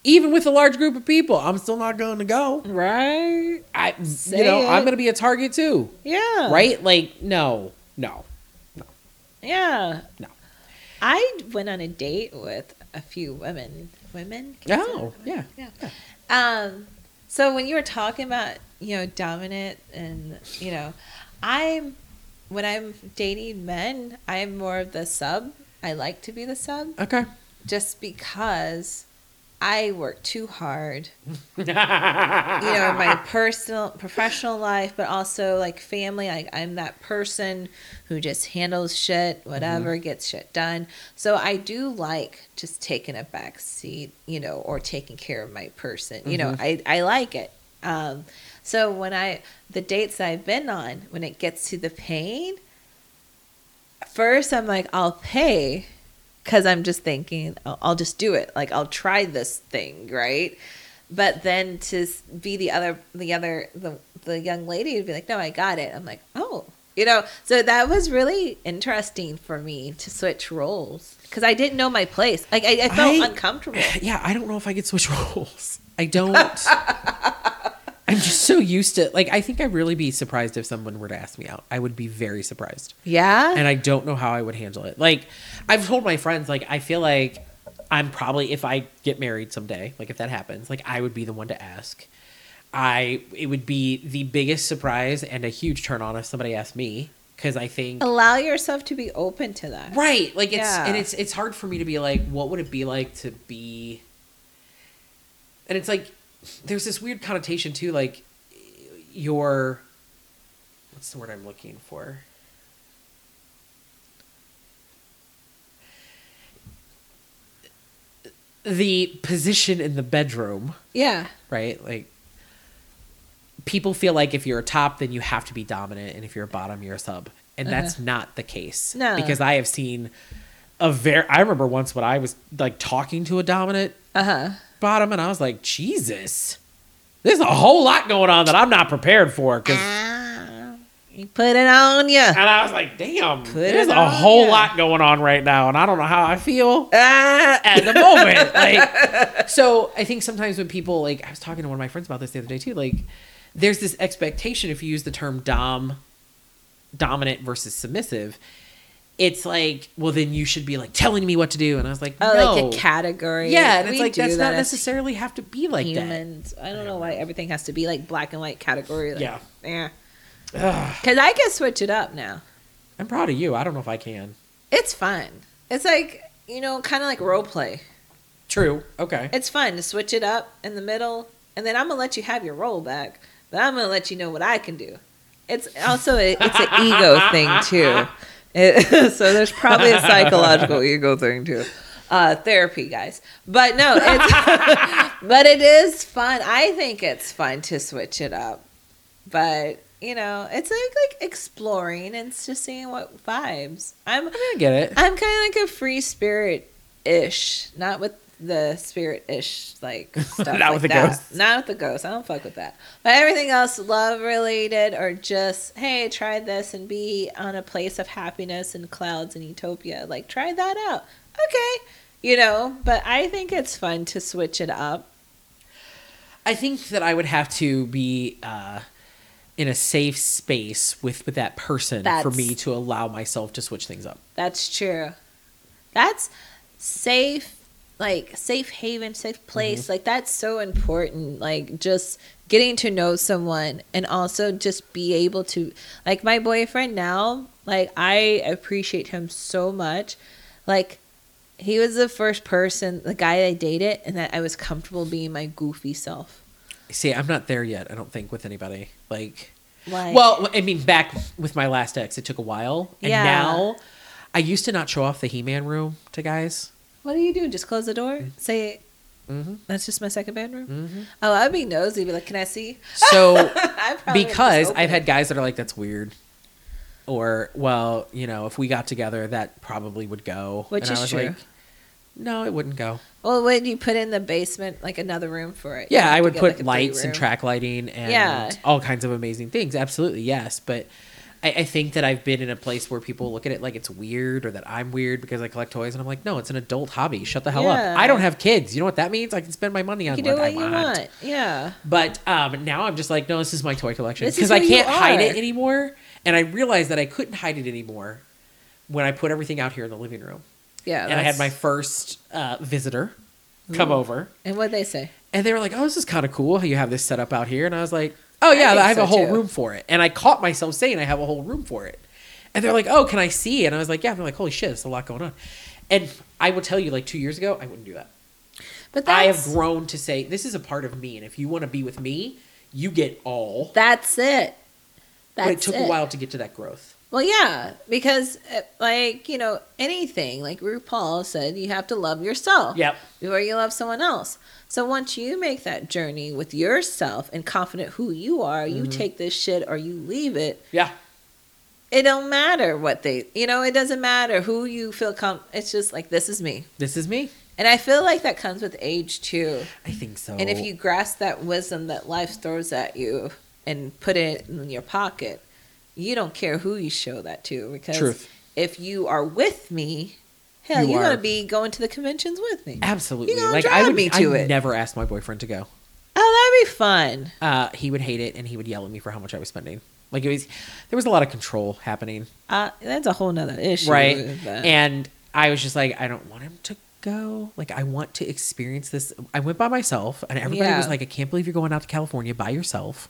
Even with a large group of people, I'm still not going to go. Right. I'm going to be a target too. Yeah. Right? Like, no. Yeah. No. I went on a date with a few women. Women? Oh, women? Yeah. So when you were talking about, you know, dominant and, you know, when I'm dating men, I'm more of the sub. I like to be the sub. Okay. Just because I work too hard, you know, my personal, professional life, but also like family. Like, I'm that person who just handles shit, whatever, gets shit done. So I do like just taking a back seat, you know, or taking care of my person. You know, I like it. So when the dates I've been on, when it gets to the pain, first I'm like, I'll pay. Because I'm just thinking, I'll just do it. Like, I'll try this thing, right? But then to be the young lady would be like, "No, I got it." I'm like, "Oh," you know. So that was really interesting for me to switch roles because I didn't know my place. Like, I felt uncomfortable. Yeah, I don't know if I could switch roles. I don't. I'm just so used to, like, I think I'd really be surprised if someone were to ask me out. I would be very surprised. Yeah. And I don't know how I would handle it. Like, I've told my friends, like, I feel like I'm probably, if I get married someday, like, if that happens, like, I would be the one to ask. It would be the biggest surprise and a huge turn on if somebody asked me. Because I think... Allow yourself to be open to that. Right. Like, it's, yeah. And it's hard for me to be like, what would it be like to be... And it's like, there's this weird connotation too, like, your... What's the word I'm looking for? The position in the bedroom. Yeah. Right? Like... People feel like if you're a top, then you have to be dominant. And if you're a bottom, you're a sub. And that's not the case. No. Because I have seen I remember once when I was like talking to a dominant bottom. And I was like, Jesus, there's a whole lot going on that I'm not prepared for. Because you put it on you. And I was like, damn, there's a whole lot going on right now. And I don't know how I feel at the moment. Like, so I think sometimes when people, like, I was talking to one of my friends about this the other day too, like, there's this expectation if you use the term dominant versus submissive, it's like, well, then you should be like telling me what to do. And I was like, no. Like a category. Yeah. And it's like, that's not necessarily have to be like humans. That. I don't know why everything has to be like black and white category. Like, yeah. Yeah. Because I can switch it up now. I'm proud of you. I don't know if I can. It's fun. It's like, you know, kind of like role play. True. Okay. It's fun to switch it up in the middle. And then I'm going to let you have your role back. But I'm going to let you know what I can do. It's also, it's an ego thing, too. So there's probably a psychological ego thing, too. Therapy, guys. But no, but it is fun. I think it's fun to switch it up. But, you know, it's like exploring and just seeing what vibes. I'm going to get it. I'm kind of like a free spirit-ish. Not with the spirit-ish, like, stuff. Not with the ghosts. Not with the ghosts. I don't fuck with that. But everything else, love-related, or just, hey, try this and be on a place of happiness and clouds and utopia. Like, try that out. Okay. You know, but I think it's fun to switch it up. I think that I would have to be in a safe space with that person for me to allow myself to switch things up. That's true. That's safe. Like, safe haven, safe place. Mm-hmm. Like, that's so important. Like, just getting to know someone and also just be able to... Like, my boyfriend now, like, I appreciate him so much. Like, he was the first person, the guy I dated, and that I was comfortable being my goofy self. See, I'm not there yet, I don't think, with anybody. Like... Why? Well, I mean, back with my last ex, it took a while. And now, I used to not show off the He-Man room to guys. What do you do? Just close the door? Say, that's just my second bedroom? Mm-hmm. Oh, I'd be nosy. Be like, can I see? So, because I've had guys that are like, that's weird. Or, well, you know, if we got together, that probably would go. Which is true. Like, no, it wouldn't go. Well, wouldn't you put in the basement, like another room for it? Yeah, I would put like lights and track lighting and all kinds of amazing things. Absolutely, yes. But... I think that I've been in a place where people look at it like it's weird or that I'm weird because I collect toys. And I'm like, no, it's an adult hobby. Shut the hell up. I don't have kids. You know what that means? I can spend my money on what I want. Yeah. But now I'm just like, no, this is my toy collection. Because I can't hide it anymore. And I realized that I couldn't hide it anymore when I put everything out here in the living room. Yeah. And I had my first visitor come over. And what'd they say? And they were like, oh, this is kind of cool how you have this set up out here. And I was like, oh, yeah, I have a whole room for it. And I caught myself saying I have a whole room for it. And they're like, oh, can I see? And I was like, yeah. And they're like, holy shit, there's a lot going on. And I will tell you, like, 2 years ago, I wouldn't do that. But I have grown to say, this is a part of me. And if you want to be with me, you get all. That's it. But it took a while to get to that growth. Well, yeah, because, like, you know, anything, like RuPaul said, you have to love yourself before you love someone else. So once you make that journey with yourself and confident who you are, you take this shit or you leave it. Yeah. It don't matter what it doesn't matter who you feel it's just like, this is me. This is me. And I feel like that comes with age, too. I think so. And if you grasp that wisdom that life throws at you and put it in your pocket, you don't care who you show that to, because if you are with me, hell, you're going to be going to the conventions with me. Absolutely. You're going to drive me to it. I never asked my boyfriend to go. Oh, very fun. He would hate it, and he would yell at me for how much I was spending. Like, it was, there was a lot of control happening. That's a whole nother issue. Right. And I was just like, I don't want him to go. Like, I want to experience this. I went by myself, and everybody was like, I can't believe you're going out to California by yourself.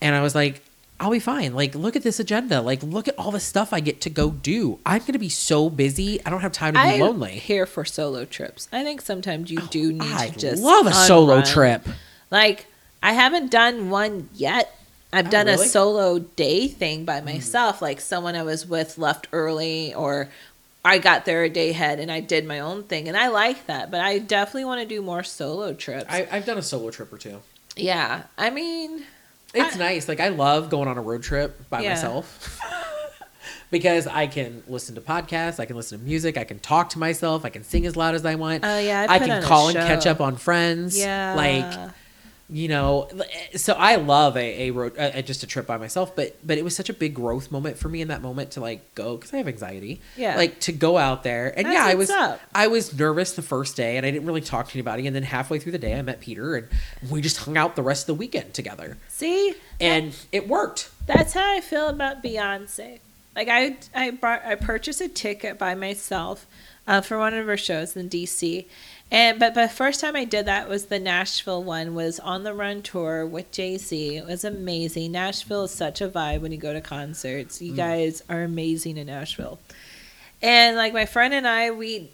And I was like, I'll be fine. Like, look at this agenda. Like, look at all the stuff I get to go do. I'm going to be so busy. I don't have time to be lonely. I'm here for solo trips. I think sometimes you do need to just love a solo trip. Like, I haven't done one yet. I've done a solo day thing by myself. Like, someone I was with left early, or I got there a day ahead and I did my own thing. And I like that, but I definitely want to do more solo trips. I've done a solo trip or two. Yeah. I mean... It's nice. Like, I love going on a road trip by myself because I can listen to podcasts. I can listen to music. I can talk to myself. I can sing as loud as I want. Oh, yeah. I can call and catch up on friends. Yeah. Like, you know, so I love a road, just a trip by myself. But it was such a big growth moment for me in that moment to, like, go, because I have anxiety. Yeah. Like, to go out there. And I was nervous the first day, and I didn't really talk to anybody. And then halfway through the day, I met Peter, and we just hung out the rest of the weekend together. See? And it worked. That's how I feel about Beyonce. Like, I purchased a ticket by myself for one of her shows in D.C., But the first time I did that was the Nashville one, was on the Run tour with Jay-Z. It was amazing. Nashville is such a vibe when you go to concerts. You guys are amazing in Nashville. And, like, my friend and I, we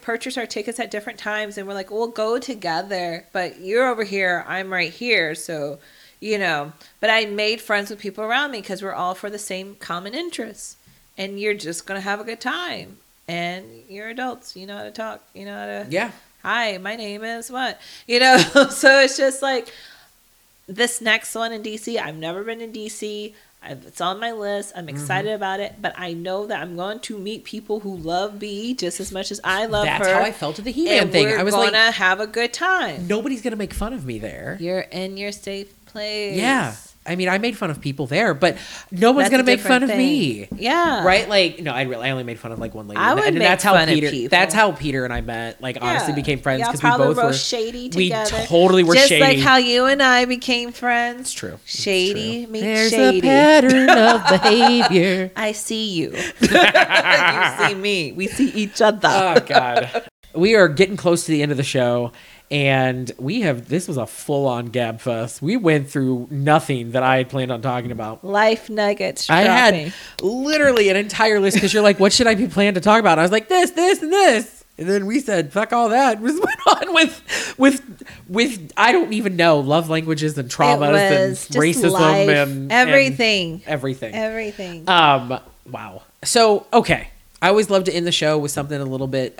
purchased our tickets at different times, and we're like, we'll go together, but you're over here, I'm right here, so, you know. But I made friends with people around me because we're all for the same common interests, and you're just going to have a good time. And you're adults. You know how to talk. You know how to... Yeah. Hi, my name is what, you know? So it's just like this next one in DC. I've never been in DC. It's on my list. I'm excited about it, but I know that I'm going to meet people who love B just as much as I love her. That's how I felt at the He-Man thing. I was like, we're going to have a good time. Nobody's going to make fun of me there. You're in your safe place. Yeah. I mean, I made fun of people there, but no one's going to make fun of me. Yeah. Right? Like, no, I only made fun of, like, one lady. That's how Peter and I met. Like, honestly became friends because we both were shady together. We totally were shady. Just like how you and I became friends. It's true. Shady means shady. There's a pattern of behavior. I see you. You see me. We see each other. Oh, God. We are getting close to the end of the show. And this was a full-on gab fest. We went through nothing that I had planned on talking about. Life nuggets. I had literally an entire list because you're like, what should I be planning to talk about? And I was like, this, this, and this. And then we said, fuck all that. We went on with I don't even know, love languages and traumas and racism life, and everything. Wow. So, okay. I always love to end the show with something a little bit,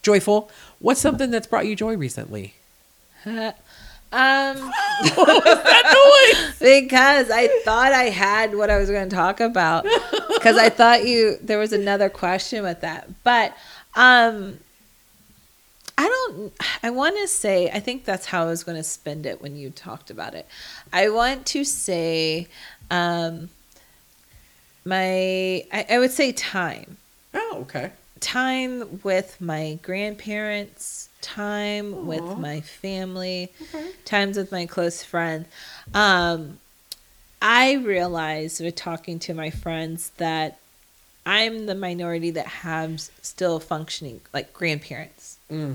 joyful. What's something that's brought you joy recently? What was that noise? Because I thought I had what I was going to talk about. Because I thought there was another question with that. But I think that's how I was going to spend it when you talked about it. I want to say I would say time. Oh, okay. Time with my grandparents, time with my family, times with my close friend. I realized with talking to my friends that I'm the minority that has still functioning, like, grandparents. I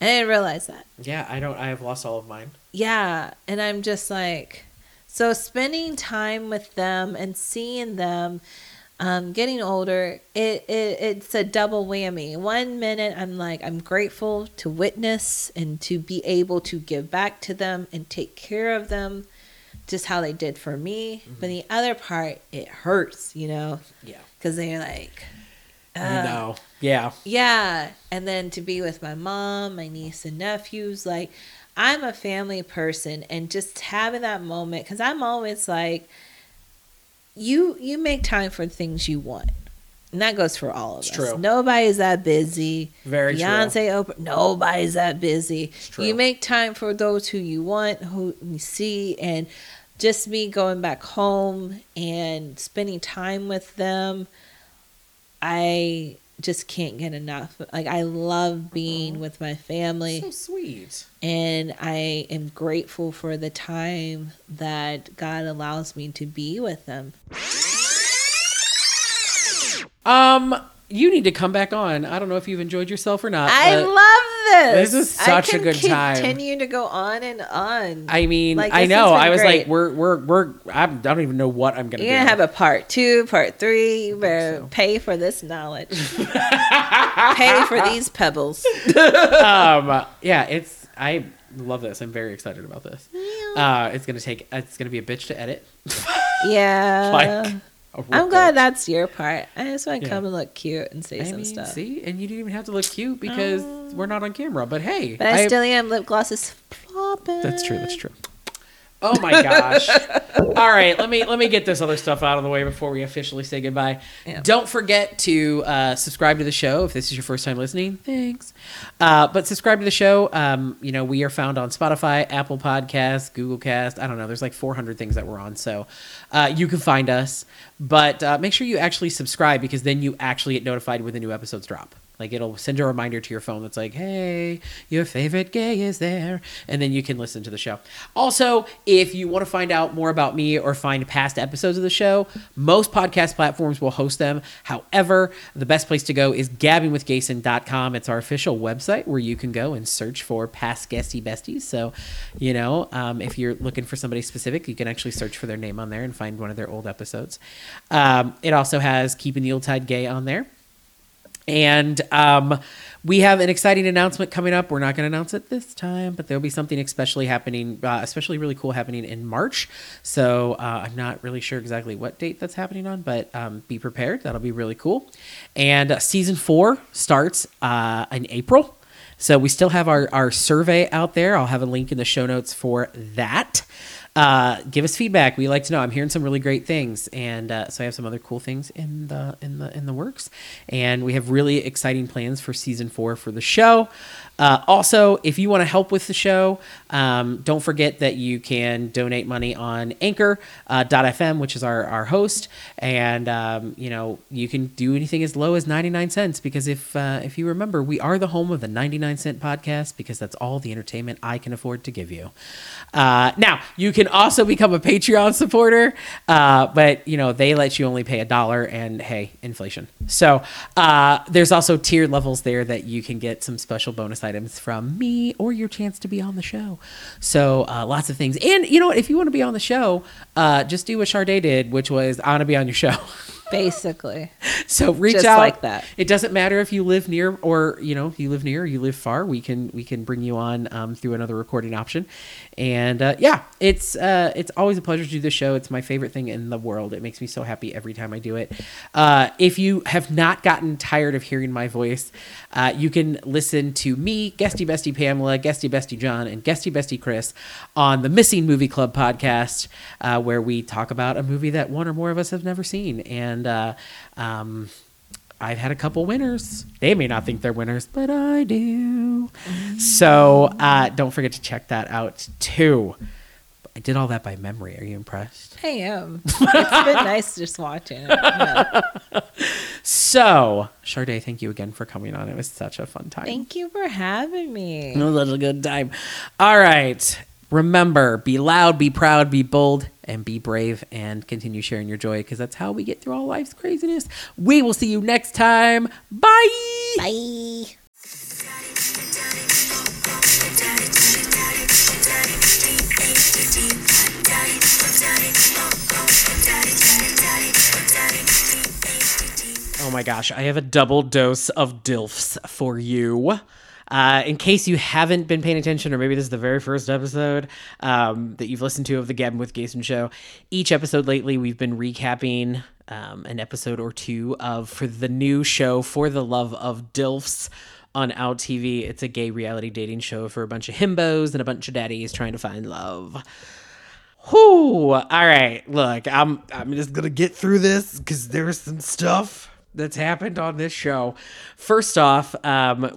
didn't realize that. Yeah, I have lost all of mine. Yeah, and I'm just like, so spending time with them and seeing them, getting older, it's a double whammy. 1 minute I'm like, I'm grateful to witness and to be able to give back to them and take care of them just how they did for me. But the other part, it hurts, you know? Yeah. Because they're like... no. Yeah. Yeah. And then to be with my mom, my niece and nephews, like, I'm a family person, and just having that moment, because I'm always like... You make time for things you want. And that goes for all of us. True. Nobody's that busy. Very Beyonce, true. Oprah, nobody's that busy. True. You make time for those who you want, who you see. And just me going back home and spending time with them, I just can't get enough. Like, I love being with my family. So sweet. And I am grateful for the time that God allows me to be with them. You need to come back on. I don't know if you've enjoyed yourself or not. I love this. This is such a good time. I continue to go on and on. I mean, like, I know. I was great. Like, I don't even know what I'm going to do. You're going to have a part 2, part 3. You better pay for this knowledge. Pay for these pebbles. I love this. I'm very excited about this. Yeah. It's going to be a bitch to edit. Yeah. I'm glad that's your part. I just want to come and look cute and say some stuff. See, and you didn't even have to look cute because we're not on camera. But hey, but I still am. Lip gloss is flopping. That's true. Oh my gosh! All right, let me get this other stuff out of the way before we officially say goodbye. Yeah. Don't forget to subscribe to the show if this is your first time listening. Thanks, but subscribe to the show. We are found on Spotify, Apple Podcasts, Google Cast. I don't know. There's like 400 things that we're on, so you can find us. But make sure you actually subscribe, because then you actually get notified when the new episodes drop. Like, it'll send a reminder to your phone that's like, hey, your favorite gay is there. And then you can listen to the show. Also, if you want to find out more about me or find past episodes of the show, most podcast platforms will host them. However, the best place to go is gabbingwithjason.com. It's our official website where you can go and search for past guesty besties. So, if you're looking for somebody specific, you can actually search for their name on there and find one of their old episodes. It also has Keeping the Old Tide Gay on there. And we have an exciting announcement coming up. We're not going to announce it this time, but there'll be something especially really cool happening in March. So I'm not really sure exactly what date that's happening on, but be prepared. That'll be really cool. And season 4 starts in April. So we still have our survey out there. I'll have a link in the show notes for that. Give us feedback. We like to know. I'm hearing some really great things, and so I have some other cool things in the works, and we have really exciting plans for season 4 for the show. Also, if you want to help with the show, don't forget that you can donate money on Anchor.fm, which is our host, and you can do anything as low as 99 cents, because if you remember, we are the home of the 99-cent podcast, because that's all the entertainment I can afford to give you. Now you can also become a Patreon supporter, but they let you only pay $1, and hey, inflation. So there's also tier levels there that you can get some special bonus items from me, or your chance to be on the show. So lots of things. And you know what, if you want to be on the show, just do what Shardé did, which was, I want to be on your show. Basically. So reach just out like that. It doesn't matter if you live near, or you live far. We can bring you on through another recording option. And it's always a pleasure to do this show. It's my favorite thing in the world. It makes me so happy every time I do it. If you have not gotten tired of hearing my voice, you can listen to me, Guesty Bestie Pamela, Guesty Bestie John, and Guesty Bestie Chris on the Missing Movie Club podcast, where we talk about a movie that one or more of us have never seen. And I've had a couple winners. They may not think they're winners, but I do. So don't forget to check that out too. I did all that by memory. Are you impressed? I am. It's been nice just watching it. Yeah. So, Shardé, thank you again for coming on. It was such a fun time. Thank you for having me. It was such a good time. All right. Remember, be loud, be proud, be bold, and be brave, and continue sharing your joy, because that's how we get through all life's craziness. We will see you next time. Bye. Bye. Oh my gosh, I have a double dose of Dilfs for you. In case you haven't been paying attention, or maybe this is the very first episode that you've listened to of the Gabby with Jason show, each episode lately we've been recapping an episode or two for the new show, For the Love of Dilfs, on Out TV. It's a gay reality dating show for a bunch of himbos and a bunch of daddies trying to find love. Whoo! All right, look, I'm just gonna get through this, because there's some stuff that's happened on this show. First off,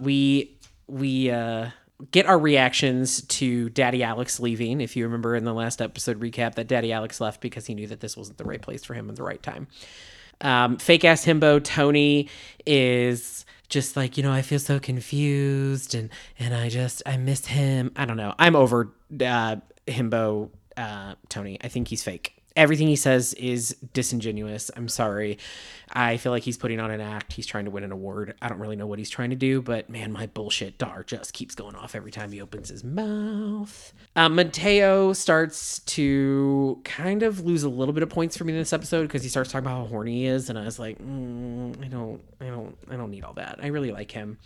we get our reactions to Daddy Alex leaving. If you remember in the last episode recap, that Daddy Alex left because he knew that this wasn't the right place for him at the right time. Fake ass himbo Tony is just like, you know, I feel so confused and I miss him. I don't know. I'm over himbo Tony. I think he's fake. Everything he says is disingenuous. I'm sorry. I feel like he's putting on an act. He's trying to win an award. I don't really know what he's trying to do, but man, my bullshit dar just keeps going off every time he opens his mouth. Mateo starts to kind of lose a little bit of points for me in this episode because he starts talking about how horny he is, and I was like, I don't need all that. I really like him.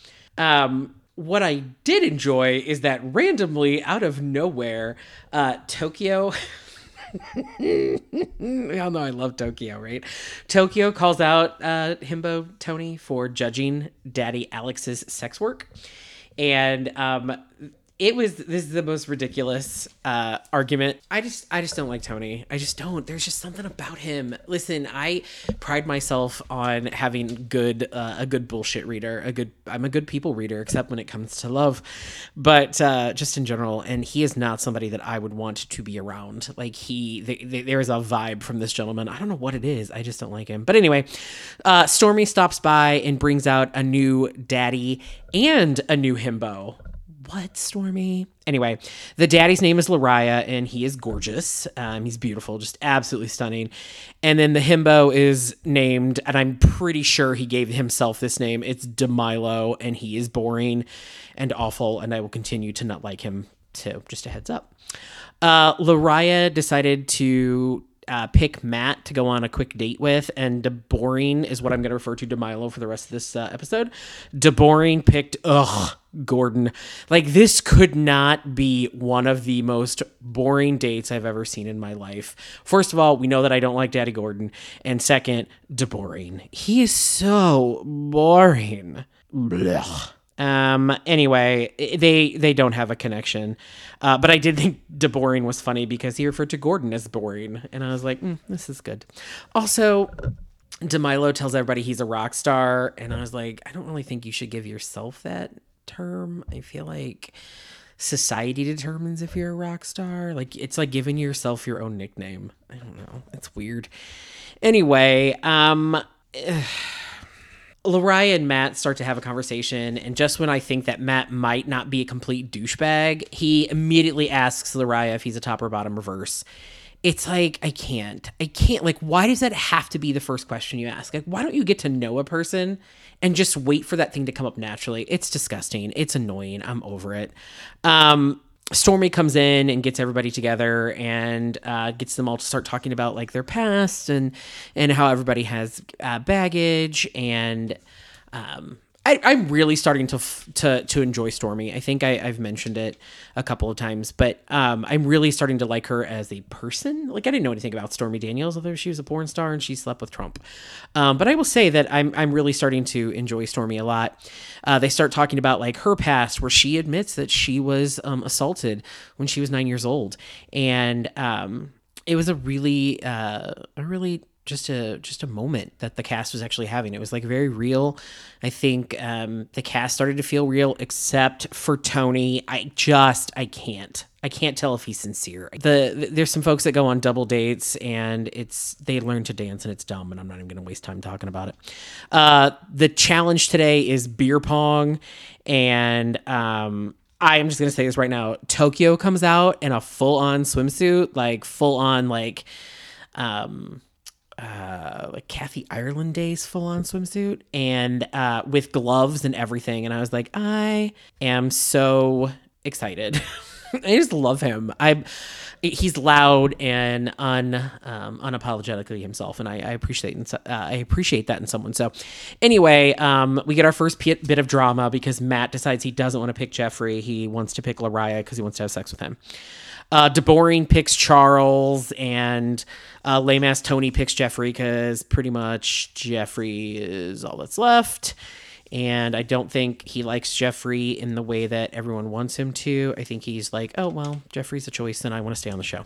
What I did enjoy is that randomly out of nowhere, Tokyo. We all know I love Tokyo, right? Tokyo calls out himbo Tony for judging Daddy Alex's sex work. And this is the most ridiculous argument. I just don't like Tony. I just don't. There's just something about him. Listen, I pride myself on having a good bullshit reader. I'm a good people reader, except when it comes to love, but just in general. And he is not somebody that I would want to be around. Like there is a vibe from this gentleman. I don't know what it is. I just don't like him. But anyway, Stormy stops by and brings out a new daddy and a new himbo. What, Stormy? Anyway, the daddy's name is Lariah, and he is gorgeous. He's beautiful, just absolutely stunning. And then the himbo is named, and I'm pretty sure he gave himself this name, it's DeMilo, and he is boring and awful, and I will continue to not like him, too. Just a heads up. Lariah decided to pick Matt to go on a quick date with, and DeBoring is what I'm going to refer to DeMilo for the rest of this episode. DeBoring picked Gordon. Like, this could not be one of the most boring dates I've ever seen in my life. First of all, we know that I don't like Daddy Gordon, and second, DeBoring. He is so boring. Blech. Anyway, they don't have a connection, but I did think DeBoring was funny because he referred to Gordon as boring, and I was like, this is good. Also, DeMilo tells everybody he's a rock star, and I was like, I don't really think you should give yourself that term. I feel like society determines if you're a rock star. Like, it's like giving yourself your own nickname. I don't know. It's weird. Anyway, Lariah and Matt start to have a conversation, and just when I think that Matt might not be a complete douchebag, he immediately asks Lariah if he's a top or bottom reverse. It's like, I can't. Like, why does that have to be the first question you ask? Like, why don't you get to know a person and just wait for that thing to come up naturally? It's disgusting. It's annoying. I'm over it. Stormy comes in and gets everybody together and gets them all to start talking about like their past and how everybody has baggage. And I'm really starting to enjoy Stormy. I think I've mentioned it a couple of times, but I'm really starting to like her as a person. Like, I didn't know anything about Stormy Daniels, although she was a porn star and she slept with Trump. But I will say that I'm really starting to enjoy Stormy a lot. They start talking about like her past, where she admits that she was assaulted when she was 9 years old, and it was a really just a moment that the cast was actually having. It was like very real. I think the cast started to feel real, except for Tony. I can't tell if he's sincere. There's some folks that go on double dates and they learn to dance, and it's dumb, and I'm not even going to waste time talking about it. The challenge today is beer pong, and I am just going to say this right now. Tokyo comes out in a full-on swimsuit, like full-on like Kathy Ireland Day's full-on swimsuit, and with gloves and everything, and I was like, I am so excited. I just love him. He's loud and unapologetically himself, and I appreciate that in someone. So anyway, we get our first bit of drama because Matt decides he doesn't want to pick Jeffrey. He wants to pick Lariah because he wants to have sex with him. DeBoring picks Charles, and lame-ass Tony picks Jeffrey because pretty much Jeffrey is all that's left. And I don't think he likes Jeffrey in the way that everyone wants him to. I think he's like, oh, well, Jeffrey's a choice, and I want to stay on the show.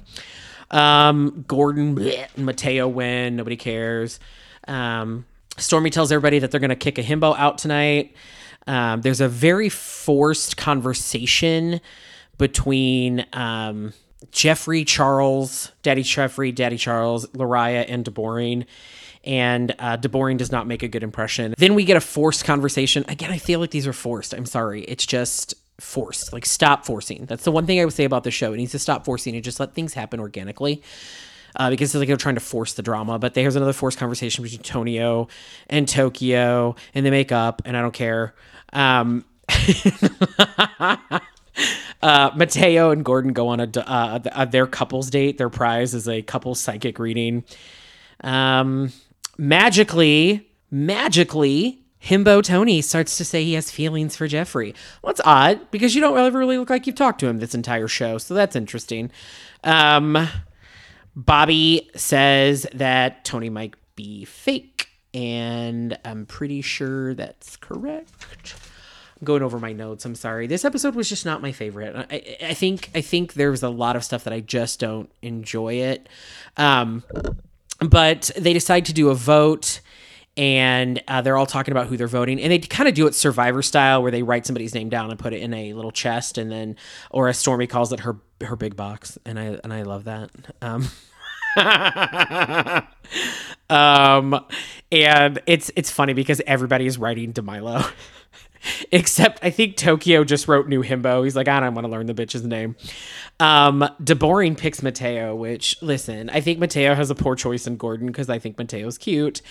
Gordon, bleh, Mateo win. Nobody cares. Stormy tells everybody that they're going to kick a himbo out tonight. There's a very forced conversation between Jeffrey, Charles, Daddy Lariah, and DeBoring. and DeBoring does not make a good impression. Then we get a forced conversation. Again, I feel like these are forced. I'm sorry. It's just forced. Like, stop forcing. That's the one thing I would say about the show. It needs to stop forcing and just let things happen organically. Because it's like they're trying to force the drama. But there's another forced conversation between Tonio and Tokyo, and they make up, and I don't care. Mateo and Gordon go on their couples date. Their prize is a couple psychic reading. Magically, Himbo Tony starts to say he has feelings for Jeffrey. Well, it's odd because you don't ever really look like you've talked to him this entire show. So that's interesting. Bobby says that Tony might be fake, and I'm pretty sure that's correct. I'm going over my notes. I'm sorry. This episode was just not my favorite. I think there was a lot of stuff that I just don't enjoy it. But they decide to do a vote, and they're all talking about who they're voting, and they kind of do it Survivor style where they write somebody's name down and put it in a little chest, and then, or as Stormy calls it, her big box, and I love that. And it's funny because everybody is writing DeMilo except I think Tokyo just wrote New Himbo. He's like, I don't want to learn the bitch's name. DeBoring picks Mateo, which, listen, I think Mateo has a poor choice in Gordon because I think Mateo's cute.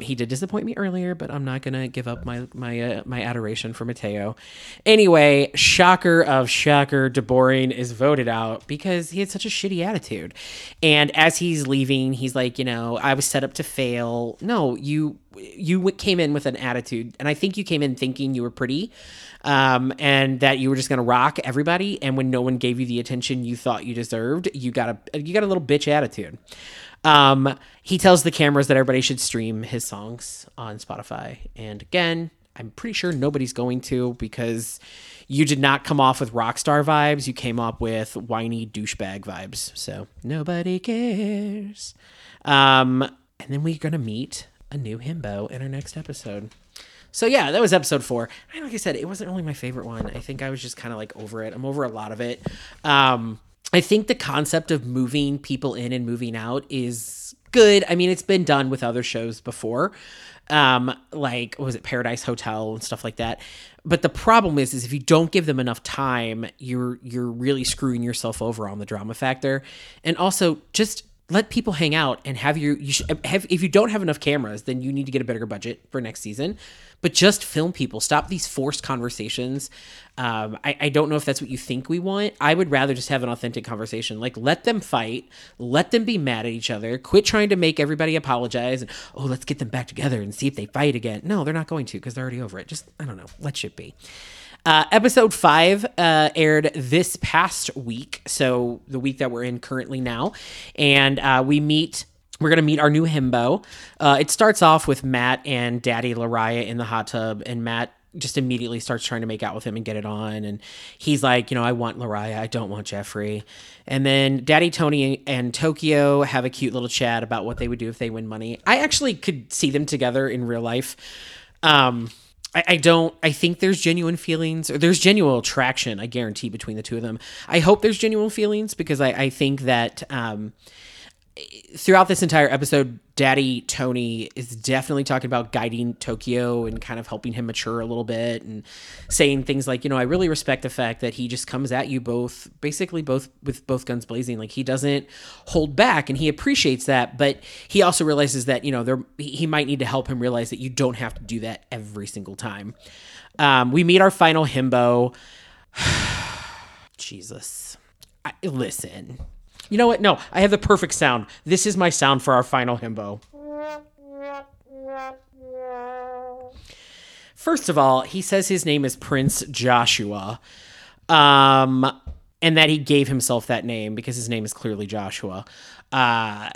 He did disappoint me earlier, but I'm not gonna give up my adoration for Mateo. Anyway, shocker of shocker, DeBoring is voted out because he had such a shitty attitude. And as he's leaving, he's like, you know, I was set up to fail. No, you came in with an attitude, and I think you came in thinking you were pretty, and that you were just gonna rock everybody. And when no one gave you the attention you thought you deserved, you got a little bitch attitude. He tells the cameras that everybody should stream his songs on Spotify, and again, I'm pretty sure nobody's going to, because you did not come off with rock star vibes. You came up with whiny douchebag vibes. So nobody cares. And then we're gonna meet a new himbo in our next episode. So yeah, that was episode 4. And like I said, it wasn't really my favorite one. I think I was just kind of like over it. I'm over a lot of it. I think the concept of moving people in and moving out is good. I mean, it's been done with other shows before. Like, what was it, Paradise Hotel and stuff like that. But the problem is if you don't give them enough time, you're really screwing yourself over on the drama factor. And also, just let people hang out and have if you don't have enough cameras, then you need to get a bigger budget for next season, but just film people. Stop these forced conversations. I don't know if that's what you think we want. I would rather just have an authentic conversation. Like, let them fight, let them be mad at each other. Quit trying to make everybody apologize and, oh, let's get them back together and see if they fight again. No, they're not going to, because they're already over it. Just, I don't know, let shit be. Episode 5 aired this past week, so the week that we're in currently now, and we're going to meet our new himbo. It starts off with Matt and Daddy Lariah in the hot tub, and Matt just immediately starts trying to make out with him and get it on, and he's like, you know, I want Lariah, I don't want Jeffrey. And then Daddy Tony and Tokyo have a cute little chat about what they would do if they win money. I actually could see them together in real life. I think there's genuine feelings, or there's genuine attraction, I guarantee, between the two of them. I hope there's genuine feelings, because I think that throughout this entire episode, Daddy Tony is definitely talking about guiding Tokyo and kind of helping him mature a little bit, and saying things like, you know, I really respect the fact that he just comes at you basically with both guns blazing. Like, he doesn't hold back, and he appreciates that, but he also realizes that, you know, he might need to help him realize that you don't have to do that every single time. We meet our final himbo. Jesus. Listen. You know what? No, I have the perfect sound. This is my sound for our final himbo. First of all, he says his name is Prince Joshua, and that he gave himself that name because his name is clearly Joshua. I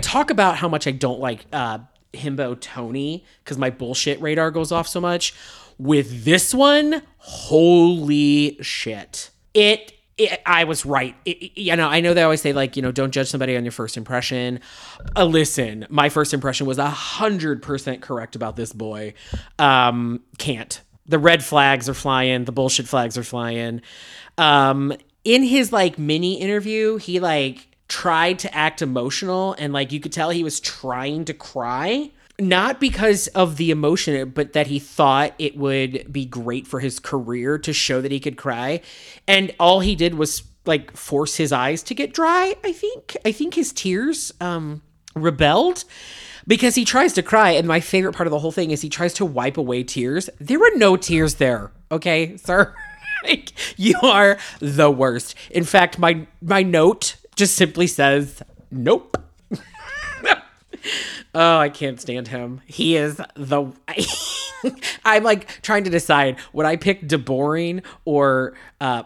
talk about how much I don't like Himbo Tony because my bullshit radar goes off so much. With this one, holy shit. I was right. You know, I know they always say, like, you know, don't judge somebody on your first impression. Listen, my first impression was 100% correct about this boy. Can't. The red flags are flying. The bullshit flags are flying. In his, like, mini interview, he, like, tried to act emotional, and like you could tell he was trying to cry, not because of the emotion, but that he thought it would be great for his career to show that he could cry. And all he did was like force his eyes to get dry. I think his tears rebelled, because he tries to cry, and my favorite part of the whole thing is he tries to wipe away tears. There were no tears there, okay, sir? Like, you are the worst. In fact, my note just simply says, nope. Oh, I can't stand him. He is the... I'm like trying to decide, would I pick DeBoring or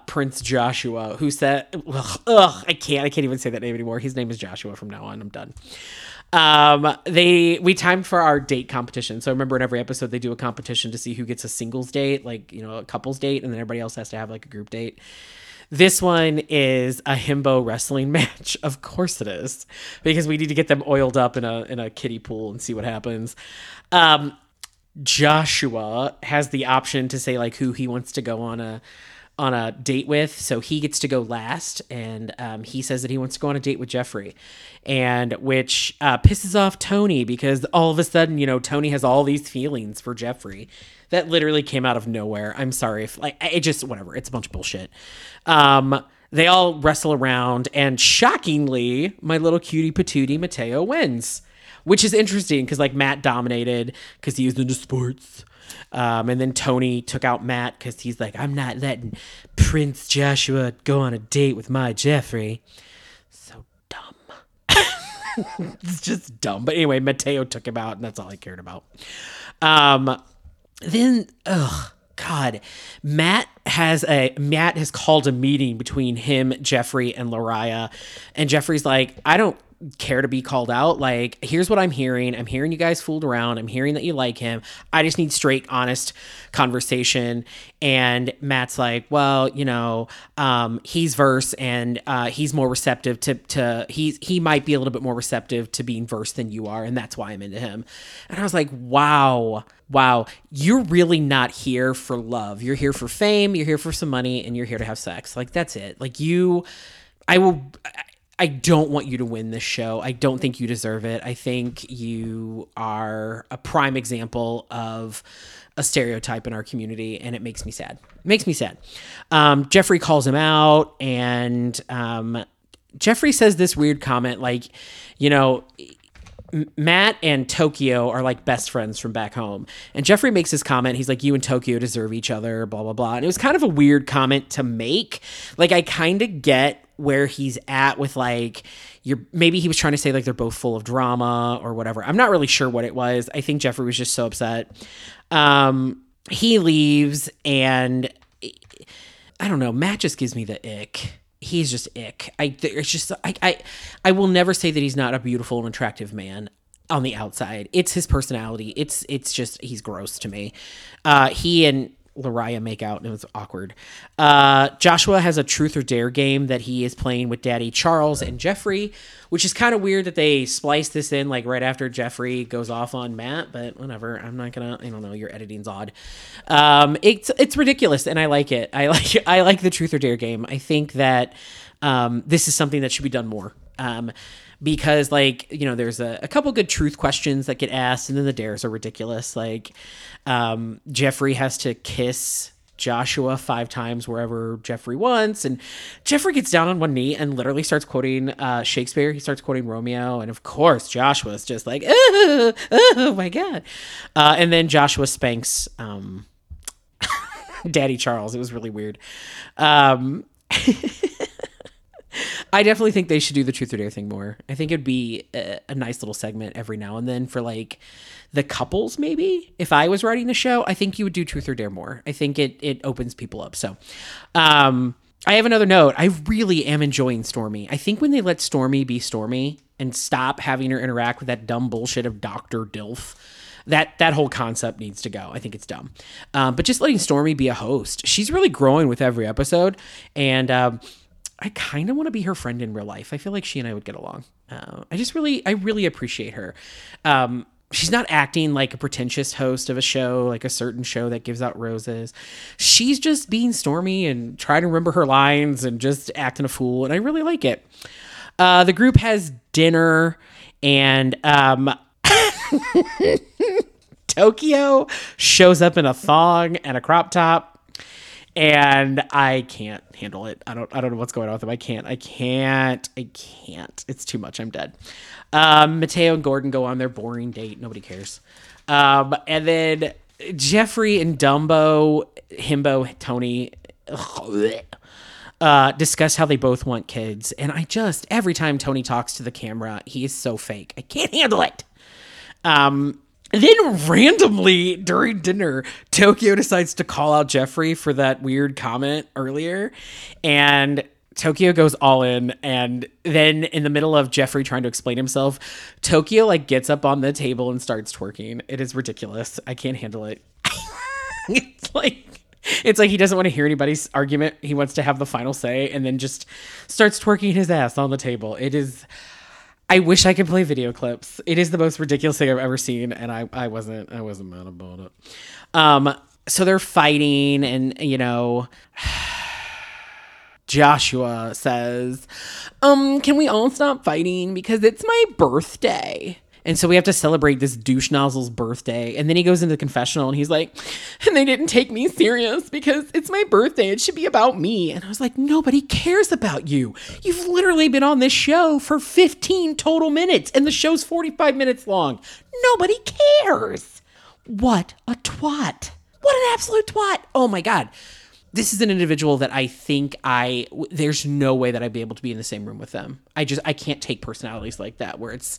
Prince Joshua, who said... Ugh, I can't even say that name anymore. His name is Joshua from now on. I'm done. We timed for our date competition. So I remember in every episode they do a competition to see who gets a singles date, like, you know, a couples date, and then everybody else has to have like a group date. This one is a himbo wrestling match. Of course it is, because we need to get them oiled up in a kiddie pool and see what happens. Joshua has the option to say like who he wants to go on a date with, so he gets to go last, and he says that he wants to go on a date with Jeffrey, and which pisses off Tony, because all of a sudden, you know, Tony has all these feelings for Jeffrey that literally came out of nowhere. I'm sorry if like it just whatever, it's a bunch of bullshit. They all wrestle around, and shockingly, my little cutie patootie Mateo wins, which is interesting because like Matt dominated because he is into sports. And then Tony took out Matt because he's like, I'm not letting Prince Joshua go on a date with my Jeffrey. So dumb. It's just dumb. But anyway, Mateo took him out, and that's all I cared about. Then, God, Matt has called a meeting between him, Jeffrey, and Lariah. And Jeffrey's like, I don't care to be called out. Like, here's what I'm hearing. I'm hearing you guys fooled around. I'm hearing that you like him. I just need straight, honest conversation. And Matt's like, well, you know, he's verse, and he's more receptive to he might be a little bit more receptive to being verse than you are, and that's why I'm into him. And I was like, wow, you're really not here for love. You're here for fame, you're here for some money, and you're here to have sex. Like, that's it. Like, I don't want you to win this show. I don't think you deserve it. I think you are a prime example of a stereotype in our community, and it makes me sad. Jeffrey calls him out, and Jeffrey says this weird comment, like, you know, Matt and Tokyo are like best friends from back home. And Jeffrey makes this comment. He's like, you and Tokyo deserve each other, blah, blah, blah. And it was kind of a weird comment to make. Like, I kind of get where he's at with like, maybe he was trying to say like they're both full of drama or whatever. I'm not really sure what it was. I think Jeffrey was just so upset. He leaves, and I don't know. Matt just gives me the ick. He's just ick. I will never say that he's not a beautiful and attractive man on the outside. It's his personality. It's just, he's gross to me. He and Lariah make out, and it was awkward. Joshua has a truth or dare game that he is playing with Daddy Charles and Jeffrey, which is kind of weird that they splice this in like right after Jeffrey goes off on Matt, but whatever. I don't know. Your editing's odd. It's ridiculous, and I like it. I like the truth or dare game. I think that this is something that should be done more. Because, like, you know, there's a couple good truth questions that get asked, and then the dares are ridiculous. Like, Jeffrey has to kiss Joshua 5 times wherever Jeffrey wants, and Jeffrey gets down on one knee and literally starts quoting Shakespeare. He starts quoting Romeo, and of course Joshua's just like, oh my God. And then Joshua spanks Daddy Charles. It was really weird. I definitely think they should do the truth or dare thing more. I think it'd be a nice little segment every now and then for like the couples. Maybe if I was writing the show, I think you would do truth or dare more. I think it opens people up. So, I have another note. I really am enjoying Stormy. I think when they let Stormy be Stormy and stop having her interact with that dumb bullshit of Dr. Dilf, that whole concept needs to go. I think it's dumb. But just letting Stormy be a host, she's really growing with every episode. And, I kind of want to be her friend in real life. I feel like she and I would get along. I really appreciate her. She's not acting like a pretentious host of a show, like a certain show that gives out roses. She's just being Stormy and trying to remember her lines and just acting a fool. And I really like it. The group has dinner, and Tokyo shows up in a thong and a crop top, and I can't handle it. I don't know what's going on with him. I can't. It's too much. I'm dead. Mateo and Gordon go on their boring date. Nobody cares. And then Jeffrey and Himbo, Tony, discuss how they both want kids. And every time Tony talks to the camera, he is so fake. I can't handle it. Then randomly during dinner, Tokyo decides to call out Jeffrey for that weird comment earlier. And Tokyo goes all in. And then in the middle of Jeffrey trying to explain himself, Tokyo gets up on the table and starts twerking. It is ridiculous. I can't handle it. It's like he doesn't want to hear anybody's argument. He wants to have the final say and then just starts twerking his ass on the table. It is... I wish I could play video clips. It is the most ridiculous thing I've ever seen, and I wasn't mad about it. So they're fighting, and, Joshua says, can we all stop fighting? Because it's my birthday. And so we have to celebrate this douche nozzle's birthday. And then he goes into the confessional and he's like, and they didn't take me serious because it's my birthday. It should be about me. And I was like, nobody cares about you. You've literally been on this show for 15 total minutes and the show's 45 minutes long. Nobody cares. What a twat. What an absolute twat. Oh my God. This is an individual that I think there's no way that I'd be able to be in the same room with them. I can't take personalities like that where it's,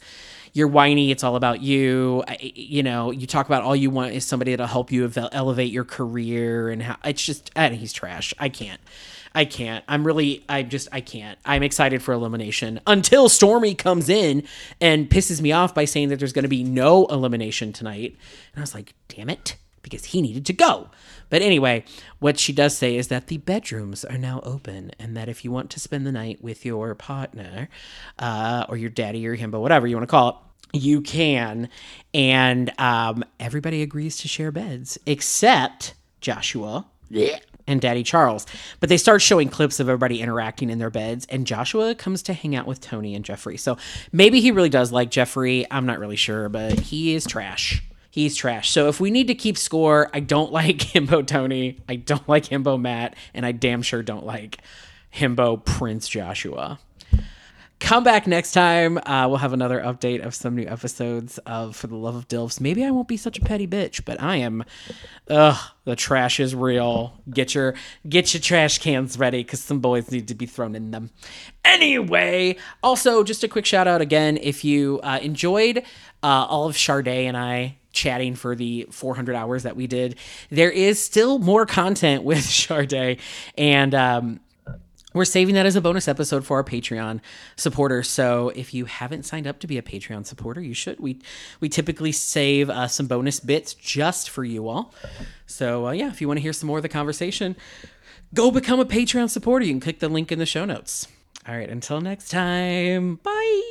you're whiny, it's all about you. You talk about all you want is somebody that'll help you elevate your career and how it's just, and he's trash. I can't. I can't. I'm excited for elimination until Stormy comes in and pisses me off by saying that there's going to be no elimination tonight. And I was like, damn it, because he needed to go. But anyway, what she does say is that the bedrooms are now open and that if you want to spend the night with your partner or your daddy or himbo, whatever you want to call it, you can. And everybody agrees to share beds except Joshua and Daddy Charles. But they start showing clips of everybody interacting in their beds, and Joshua comes to hang out with Tony and Jeffrey. So maybe he really does like Jeffrey. I'm not really sure, but he is trash. He's trash. So if we need to keep score, I don't like Himbo Tony. I don't like Himbo Matt. And I damn sure don't like Himbo Prince Joshua. Come back next time. We'll have another update of some new episodes of For the Love of Dilfs. Maybe I won't be such a petty bitch, but I am. The trash is real. Get your trash cans ready because some boys need to be thrown in them. Anyway, also just a quick shout out again. If you enjoyed all of Shardé and I chatting for the 400 hours that we did, there is still more content with Shardé, and we're saving that as a bonus episode for our Patreon supporters. So if you haven't signed up to be a Patreon supporter, you should. We typically save some bonus bits just for you all. So if you want to hear some more of the conversation, go become a Patreon supporter. You can click the link in the show notes. All right, until next time, bye.